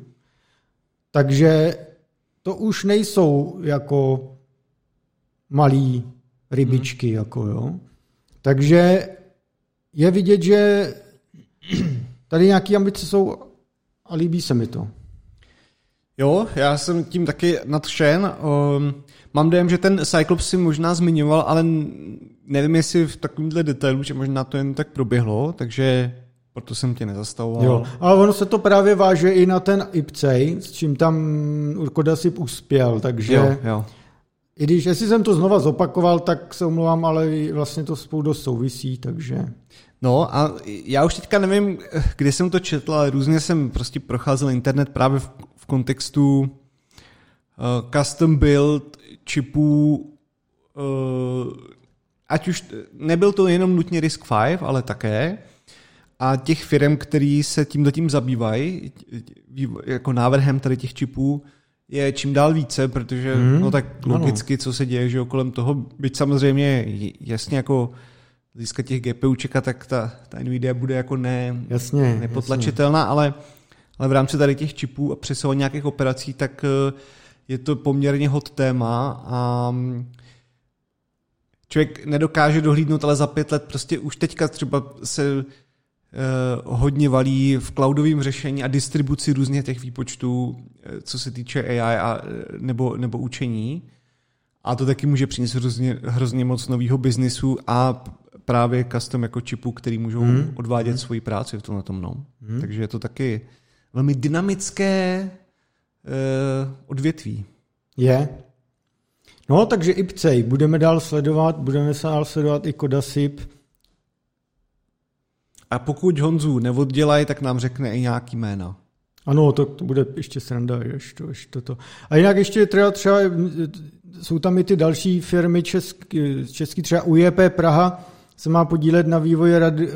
Takže to už nejsou jako malí rybičky. Hmm. Jako, jo. Takže je vidět, že tady nějaké ambice jsou a líbí se mi to. Jo, já jsem tím taky nadšen. Um, mám dojem, že ten Cyclops si možná zmiňoval, ale nevím, jestli v takovýmhle detailu, že možná to jen tak proběhlo, takže proto jsem tě nezastavoval. Jo, ale ono se to právě váže i na ten I P C E I, s čím tam Kodasip uspěl, takže jo, jo. I když, jestli jsem to znova zopakoval, tak se omlouvám, ale vlastně to spolu dost souvisí, takže... No a já už teďka nevím, kdy jsem to četl, ale různě jsem prostě procházel internet právě v, v kontextu uh, custom build čipů, uh, ať už nebyl to jenom nutně RISC-V, ale také. A těch firm, který se tímhletím zabývají, jako návrhem tady těch čipů, je čím dál více, protože hmm, no tak logicky, ano. Co se děje, že kolem toho, byť samozřejmě jasně jako získat těch GPUček, tak ta, ta Nvidia bude jako ne, jasně, nepotlačitelná, jasně. Ale, ale v rámci tady těch čipů a přesouvání nějakých operací, tak je to poměrně hot téma a člověk nedokáže dohlídnout, ale za pět let prostě už teďka třeba se hodně valí v cloudovém řešení a distribuci různě těch výpočtů, co se týče A I a, nebo, nebo učení. A to taky může přinést hrozně, hrozně moc nového biznisu a právě custom jako čipů, který můžou hmm. odvádět hmm. svoji práci v tomhle tom. No. Hmm. Takže je to taky velmi dynamické uh, odvětví. Je. No, takže I P C E I budeme dál sledovat, budeme se dál sledovat i Kodasip. A pokud Honzu neoddělají, tak nám řekne i nějaký jména. Ano, to, to bude ještě sranda. Ještě, ještě to. A jinak ještě třeba, třeba jsou tam i ty další firmy český, český třeba U J P Praha se má podílet na vývoji radi,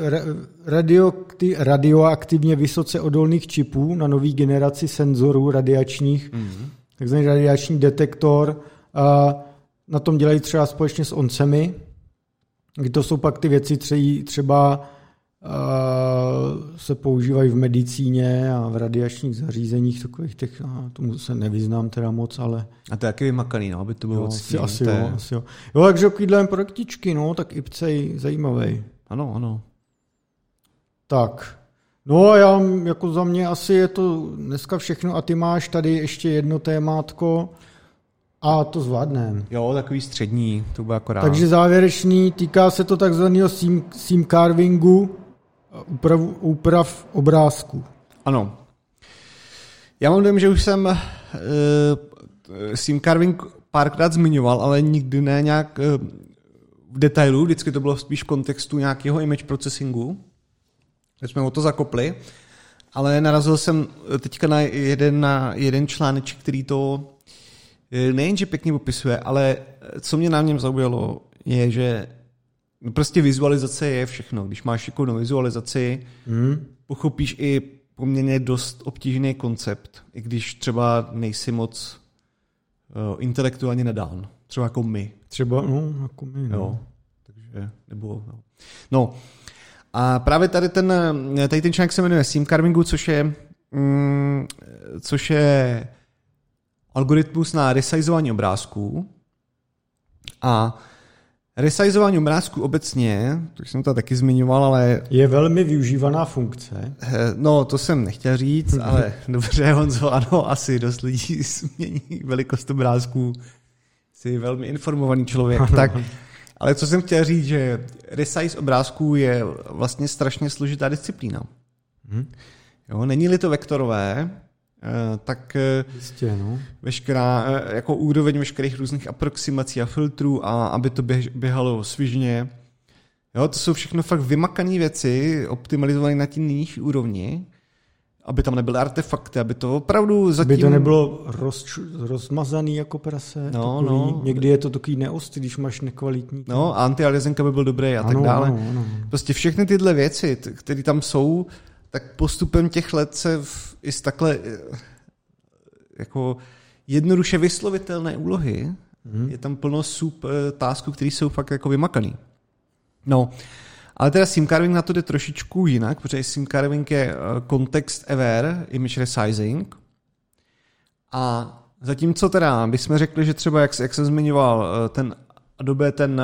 radio, radioaktivně vysoce odolných čipů na nový generaci senzorů radiačních, mm-hmm. takzvaný radiační detektor. A na tom dělají třeba společně s Oncemi. To jsou pak ty věci třeba se používají v medicíně a v radiačních zařízeních takových těch, a tomu se nevyznám teda moc, ale... A to je taky vymakaný, no, aby to bylo ctí. Asi jo, je... asi jo. Jo, takže okýdlem projektičky, no, tak I P C E I zajímavý. Ano, ano. Tak. No a já, jako za mě asi je to dneska všechno a ty máš tady ještě jedno témátko a to zvládneme. Jo, takový střední, to bude akorát. Takže závěrečný, týká se to takzvaného seam, seam carvingu, Úprav, úprav obrázků. Ano. Já mám dojem, že už jsem uh, seam carving párkrát zmiňoval, ale nikdy ne nějak uh, v detailu, vždycky to bylo spíš v kontextu nějakého image processingu, že jsme o to zakopli, ale narazil jsem teďka na jeden, na jeden článeček, který to nejenže pěkně popisuje, ale co mě na něm zaujalo, je, že No prostě vizualizace je všechno. Když máš šikovnou vizualizaci, hmm. pochopíš i poměrně dost obtížný koncept, i když třeba nejsi moc uh, intelektuálně nadán. Třeba jako my. Třeba, no, jako my. No. Jo, takže, nebo, no. no. A právě tady ten, tady ten článek se jmenuje Seam Carvingu, což je, mm, což je algoritmus na resizování obrázků. A resizování obrázků obecně, to jsem to taky zmiňoval, ale... Je velmi využívaná funkce. No, to jsem nechtěl říct, ale dobře, Honzo, ano, asi dost lidí změní velikost obrázků. Jsi velmi informovaný člověk. Tak, ale co jsem chtěl říct, že resize obrázků je vlastně strašně složitá disciplína. Jo, není-li to vektorové, tak Jistě, no. veškerá, jako úroveň veškerých různých aproximací a filtrů a aby to běhalo svižně. Jo, to jsou všechno fakt vymakané věci, optimalizované na té nejnižší úrovni, aby tam nebyly artefakty, aby to opravdu zatím... Aby to nebylo roz, rozmazaný jako prase. No, no, někdy je to takový neostrý, když máš nekvalitní. No, anti-aliasinga by byl dobrý a ano, tak dále. Ano, ano. Prostě všechny tyhle věci, které tam jsou, tak postupem těch let se v, i z takhle jako jednoduše vyslovitelné úlohy hmm. je tam plno sub tasků, které jsou fakt jako vymakaný. No, ale teda seam carving na to jde trošičku jinak, protože seam carving je context aware image resizing a zatímco teda bychom řekli, že třeba jak, jak jsem zmiňoval ten Adobe, ten,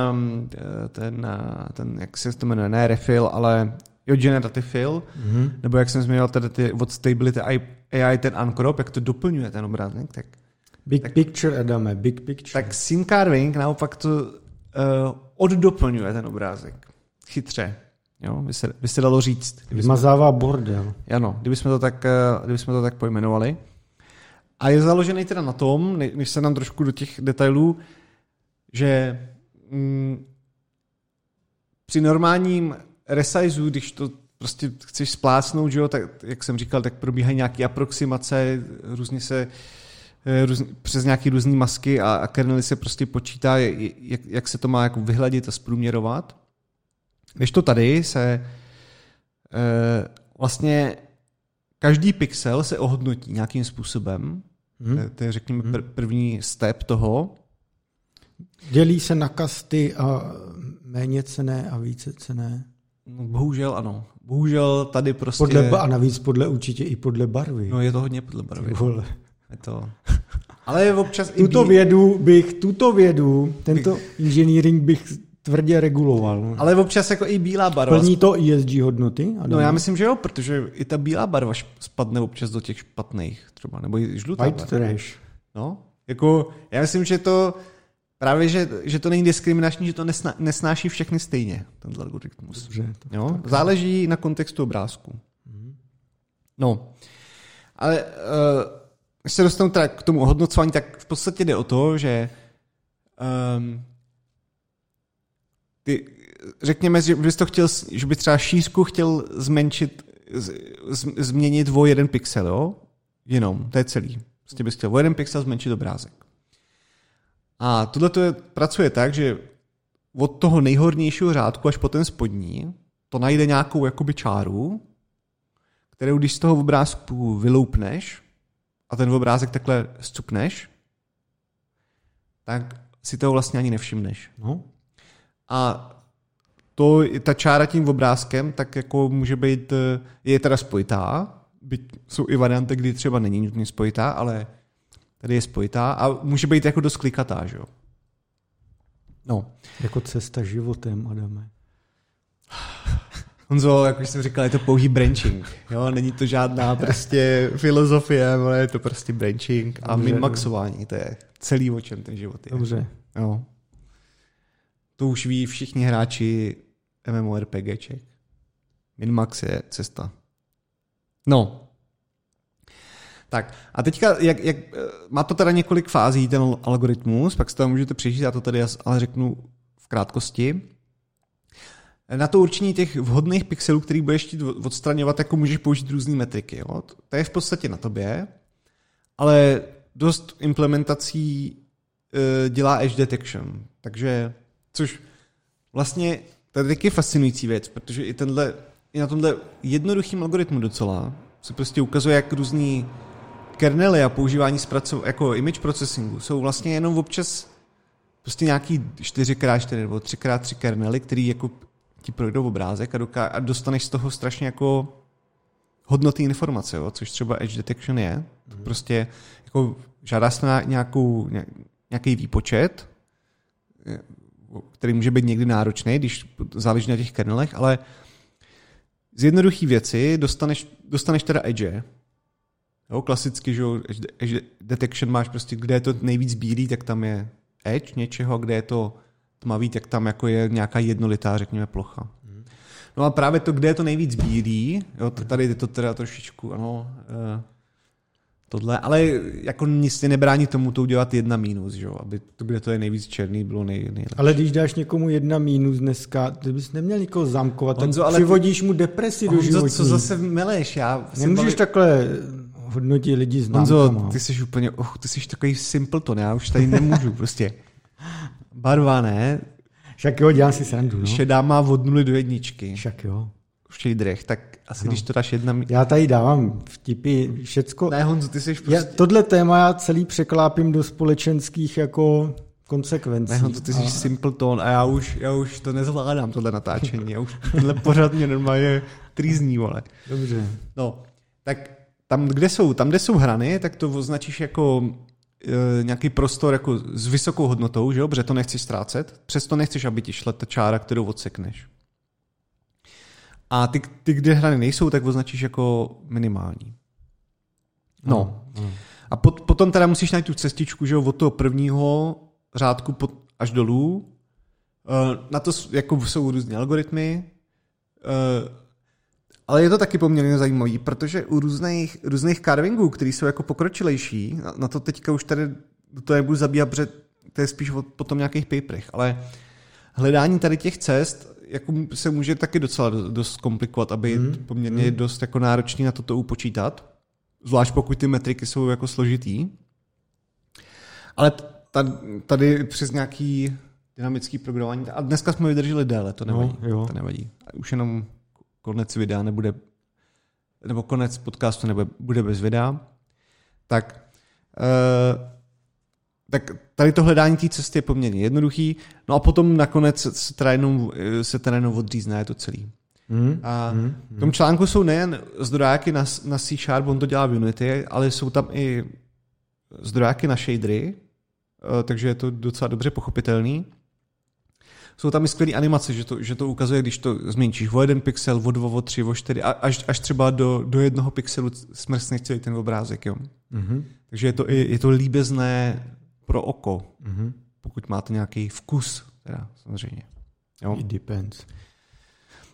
ten, ten jak se to jmenuje, ne refill, ale jo, generative fill, mm-hmm. nebo jak jsem zmiňoval teda ty od Stability A I, ten uncrop, jak to doplňuje ten obrázek. Tak, big tak, picture, Adame, big picture. Tak seam carving naopak to uh, oddoplňuje ten obrázek. Chytře, jo, by se, by se dalo říct. Vymazává bordel. Ano, kdybychom to tak, kdybychom to tak pojmenovali. A je založený teda na tom, než se nám trošku do těch detailů, že mm, při normálním resizu, když to prostě chceš splácnout, že jo, tak, jak jsem říkal, tak probíhají nějaké aproximace, různě se různě, přes nějaké různé masky a, a kernely se prostě počítá, jak, jak se to má jako vyhladit a zprůměrovat. Když to tady se e, vlastně každý pixel se ohodnotí nějakým způsobem, hmm. to je řekněme pr- první step toho. Dělí se na kasty a méně cenné a více cenné. No, bohužel ano. Bohužel tady prostě... Podle ba- a navíc podle určitě i podle barvy. No je to hodně podle barvy. Je to... Ale občas i... Tuto vědu bych, tuto vědu, tento inženýring bych tvrdě reguloval. Ale občas jako i bílá barva. Plní to E S G hodnoty? Adam? No já myslím, že jo, protože i ta bílá barva spadne občas do těch špatných třeba, nebo i žlutá barva. White trash. No, jako já myslím, že to... Právě, že, že to není diskriminační, že to nesna, nesnáší všechny stejně, ten algoritmus. Dobře, tak, jo? Tak. Záleží na kontextu obrázku. Mm. No, ale když uh, se dostanu teda k tomu hodnocování, tak v podstatě jde o to, že um, ty, řekněme, že bys to chtěl, že by třeba šířku chtěl zmenšit, z, z, změnit o jeden pixel, jo? Jenom, to je celý. Prostě bys chtěl o jeden pixel zmenšit obrázek. A tohle pracuje tak, že od toho nejhornějšího řádku až po ten spodní to najde nějakou jakoby čáru, kterou když z toho obrázku vyloupneš a ten obrázek takhle zcupneš, tak si toho vlastně ani nevšimneš. No. A to, ta čára tím obrázkem tak jako může být, je teda spojitá, jsou i varianty, kdy třeba není nutně spojitá, ale tady je spojitá a může být jako dost klikatá, že jo? No. Jako cesta životem, Adame. Honzo, jak už jsem říkal, je to pouhý branching. Jo? Není to žádná prostě filozofie, ale je to prostě branching a dobře, minmaxování. Dobře. To je celý, o čem ten život je. Dobře. Jo. To už ví všichni hráči MMORPGček. Minmax je cesta. No. Tak a teďka, jak, jak, má to teda několik fází ten algoritmus, pak se tam můžete přečíst, já to tady ale řeknu v krátkosti. Na to určení těch vhodných pixelů, který budeš chtít odstraňovat, jako můžeš použít různé metriky. Jo? To je v podstatě na tobě, ale dost implementací e, dělá edge detection, takže, což vlastně To je taky fascinující věc, protože i, tenhle, i na tomhle jednoduchým algoritmu docela se prostě ukazuje, jak různý kernely a používání zpracov- jako image processingu jsou vlastně jenom občas prostě nějaký čtyři krát čtyři nebo tři krát tři kernely, který jako ti projdou obrázek a, doká- a dostaneš z toho strašně jako hodnotný informace, jo? Což třeba edge detection je. To prostě jako žádá se na nějakou, nějaký výpočet, který může být někdy náročný, když záleží na těch kernelech, ale z jednoduchý věci dostaneš, dostaneš teda edge. Jo, klasicky, že edge detection máš prostě, kde je to nejvíc bílý, tak tam je edge něčeho, kde je to tmavý, tak tam jako je nějaká jednolitá, řekněme, plocha. No a právě to, kde je to nejvíc bílý, jo, tady je to teda trošičku, ano, tohle, ale jako nic nebrání tomu to udělat jedna mínus, že jo, aby to, kde to je nejvíc černý, bylo nej, nejlepší. Ale když dáš někomu jedna mínus dneska, ty bys neměl nikoho zamkovat, Honzo, tak přivodíš ty... mu depresi do životní. Honzo, co zase meleš, já... Nemůžeš baví... takhle hodnotit lidi známkama. Honzo, ty jsi úplně, och, ty jsi takový simpleton, já už tady nemůžu, prostě. Barva, ne? Však jo, dělám si srandu, no. Šedá má od nuly do jedničky. Však jo. Šejdrech, tak asi ano. Když to dáš jedna... Mí... Já tady dávám vtipy, všecko... Ne, Honzo, ty jsi prostě... Já, tohle téma já celý překlápím do společenských jako konsekvencí. Ne, Honzo, ty jsi a... simpleton a já už, já už to nezvládám, tohle natáčení. Já už tohle pořád mě normálně trýzní, vole. Dobře. No, tak tam, kde jsou, tam, kde jsou hrany, tak to označíš jako... nějaký prostor jako s vysokou hodnotou, že jo? Protože to nechceš ztrácet, přesto nechceš, aby ti šla ta čára, kterou odsekneš. A ty, ty kde hrany nejsou, tak označíš jako minimální. No. Hmm. A pot, potom teda musíš najít tu cestičku, že jo, od toho prvního řádku pod, až dolů. Na to jako jsou různé algoritmy, ale je to taky poměrně zajímavý, protože u různých, různých carvingů, které jsou jako pokročilejší, na to teďka už tady to nebudu zabíhat, protože to je spíš potom nějakých paperech, ale hledání tady těch cest jako se může taky docela dost komplikovat, aby mm. poměrně mm. dost jako náročný na toto upočítat, zvlášť pokud ty metriky jsou jako složitý. Ale tady přes nějaký dynamický programování, a dneska jsme vydrželi déle, to nevadí. No, to nevadí. Už jenom konec videa nebude, nebo konec podcastu nebude, bude bez videa, tak, uh, tak tady to hledání té cesty je poměrně jednoduchý, no a potom nakonec se teda jenom, se teda jenom odřízná, je to celý. Mm, a mm, v tom článku jsou nejen zdrojáky na, na C-Sharp, on to dělá v Unity, ale jsou tam i zdrojáky na shadery, uh, takže je to docela dobře pochopitelný. Jsou tam i skvělý animace, že to, že to ukazuje, když to zmenšíš o jeden pixel, o dva, o tři, o čtyři, až, až třeba do, do jednoho pixelu smrskneš celý ten obrázek. Jo? Mm-hmm. Takže je to, je to líbezné pro oko, mm-hmm. pokud máte nějaký vkus, teda samozřejmě. Jo? It depends.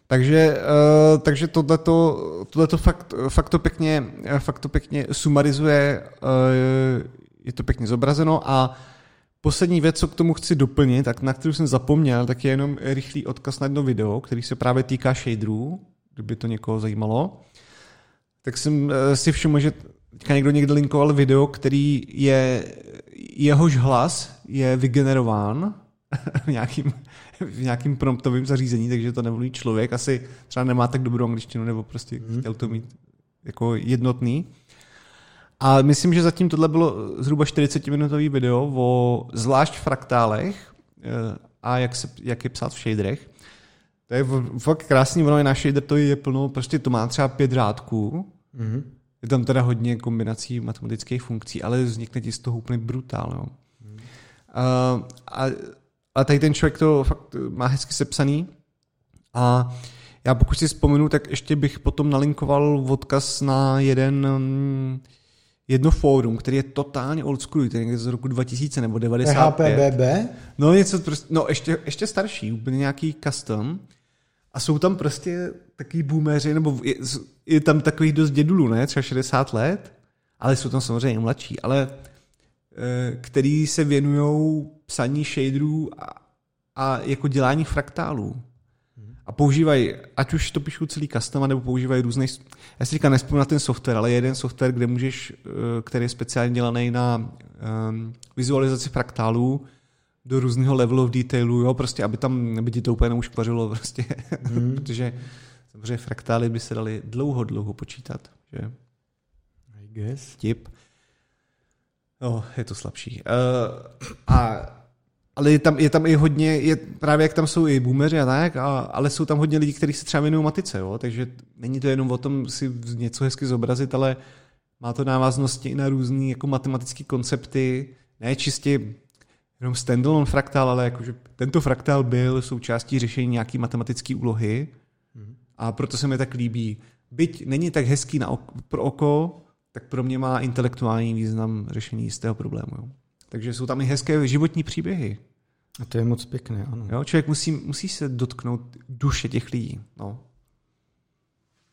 Takže, uh, takže tohleto, tohleto fakt, fakt, to pěkně, fakt to pěkně sumarizuje, uh, je to pěkně zobrazeno a poslední věc, co k tomu chci doplnit, tak na kterou jsem zapomněl, tak je jenom rychlý odkaz na jedno video, který se právě týká shaderů, kdyby to někoho zajímalo. Tak jsem si všiml, že teďka někdo někde linkoval video, který je, jehož hlas je vygenerován v nějakým, v nějakým promptovým zařízení, takže to nemluví člověk, asi třeba nemá tak dobrou angličtinu, nebo prostě mm. chtěl to mít jako jednotný. A myslím, že zatím tohle bylo zhruba čtyřicetiminutový video o zvlášť fraktálech a jak, se, jak je psát v shaderech. To je fakt krásný, ono je na shader, to je plno, prostě to má třeba pět řádků, mm-hmm. je tam teda hodně kombinací matematických funkcí, ale vznikne ti z toho úplně brutál. Jo. Mm-hmm. A, a tady ten člověk to fakt má hezky sepsaný a já pokud si vzpomenu, tak ještě bych potom nalinkoval odkaz na jeden... jedno fórum, který je totálně oldschool, který je z roku dva tisíce nebo devadesát pět. H P B B? No něco prostě, no ještě, ještě starší, úplně nějaký custom. A jsou tam prostě takový boomeři, nebo je, je tam takových dost dědulů, ne? Třeba šedesát let, ale jsou tam samozřejmě mladší, ale který se věnujou psaní shaderů a, a jako dělání fraktálů. A používají, ať už to píšou celý custom, nebo používají různé, já si říkám, nespomínám ten software, ale jeden software, kde můžeš, který je speciálně dělaný na um, vizualizaci fraktálů, do různého levelu v detailu, jo, prostě, aby tam aby ti to úplně neuškvařilo, prostě, hmm. protože samozřejmě fraktály by se daly dlouho, dlouho počítat, že? I guess. Tip. No, je to slabší. Uh, a, ale je tam, je tam i hodně, je, právě jak tam jsou i boomeři a tak, a, ale jsou tam hodně lidí, kteří se třeba věnují matice, jo, takže není to jenom o tom si něco hezky zobrazit, ale má to návaznosti i na různé jako matematické koncepty, ne čistě jenom standalone fraktál, ale jakože tento fraktál byl součástí řešení nějaký matematické úlohy mm. a proto se mi tak líbí. Byť není tak hezký na oko, pro oko, tak pro mě má intelektuální význam řešení jistého problému. Jo. Takže jsou tam i hezké životní příběhy. A to je moc pěkné, ano. Jo, člověk musí, musí se dotknout duše těch lidí. No.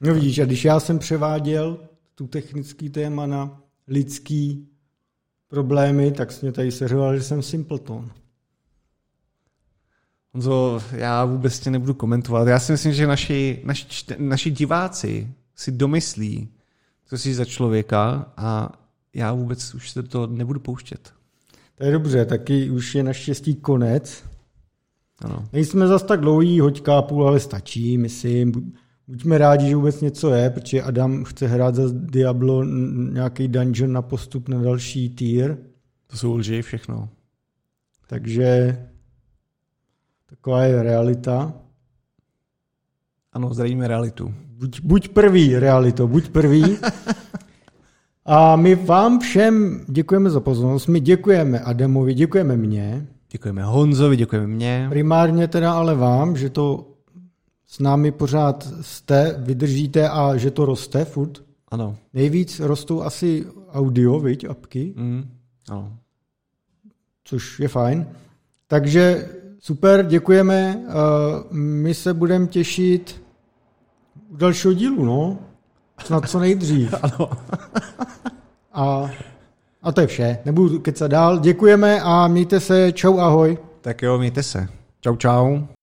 No vidíš, a když já jsem převáděl tu technický téma na lidský problémy, tak jsi mě tady seřoval, že jsem simpleton. Honzo, já vůbec tě nebudu komentovat. Já si myslím, že naši, naši, naši diváci si domyslí, co jsi za člověka, a já vůbec už se to nebudu pouštět. To je dobře, taky už je naštěstí konec. Ano. Nejsme zas tak dlouhý, hoďka a půl, ale stačí, myslím. Buďme rádi, že vůbec něco je, protože Adam chce hrát za Diablo nějaký dungeon na postup na další tier. To jsou lži všechno. Takže taková je realita. Ano, zradíme realitu. Buď, buď prvý, realito, buď prvý. A my vám všem děkujeme za pozornost. My děkujeme Adamovi, děkujeme mně. Děkujeme Honzovi, děkujeme mně. Primárně teda ale vám, že to s námi pořád jste, vydržíte a že to roste furt. Ano. Nejvíc rostou asi audio, viď, apky. Mm, ano. Což je fajn. Takže super, děkujeme. My se budeme těšit u dalšího dílu, no. Snad co nejdřív. Ano. a, a to je vše. Nebudu kecat dál. Děkujeme a mějte se. Čau, ahoj. Tak jo, mějte se. Čau, čau.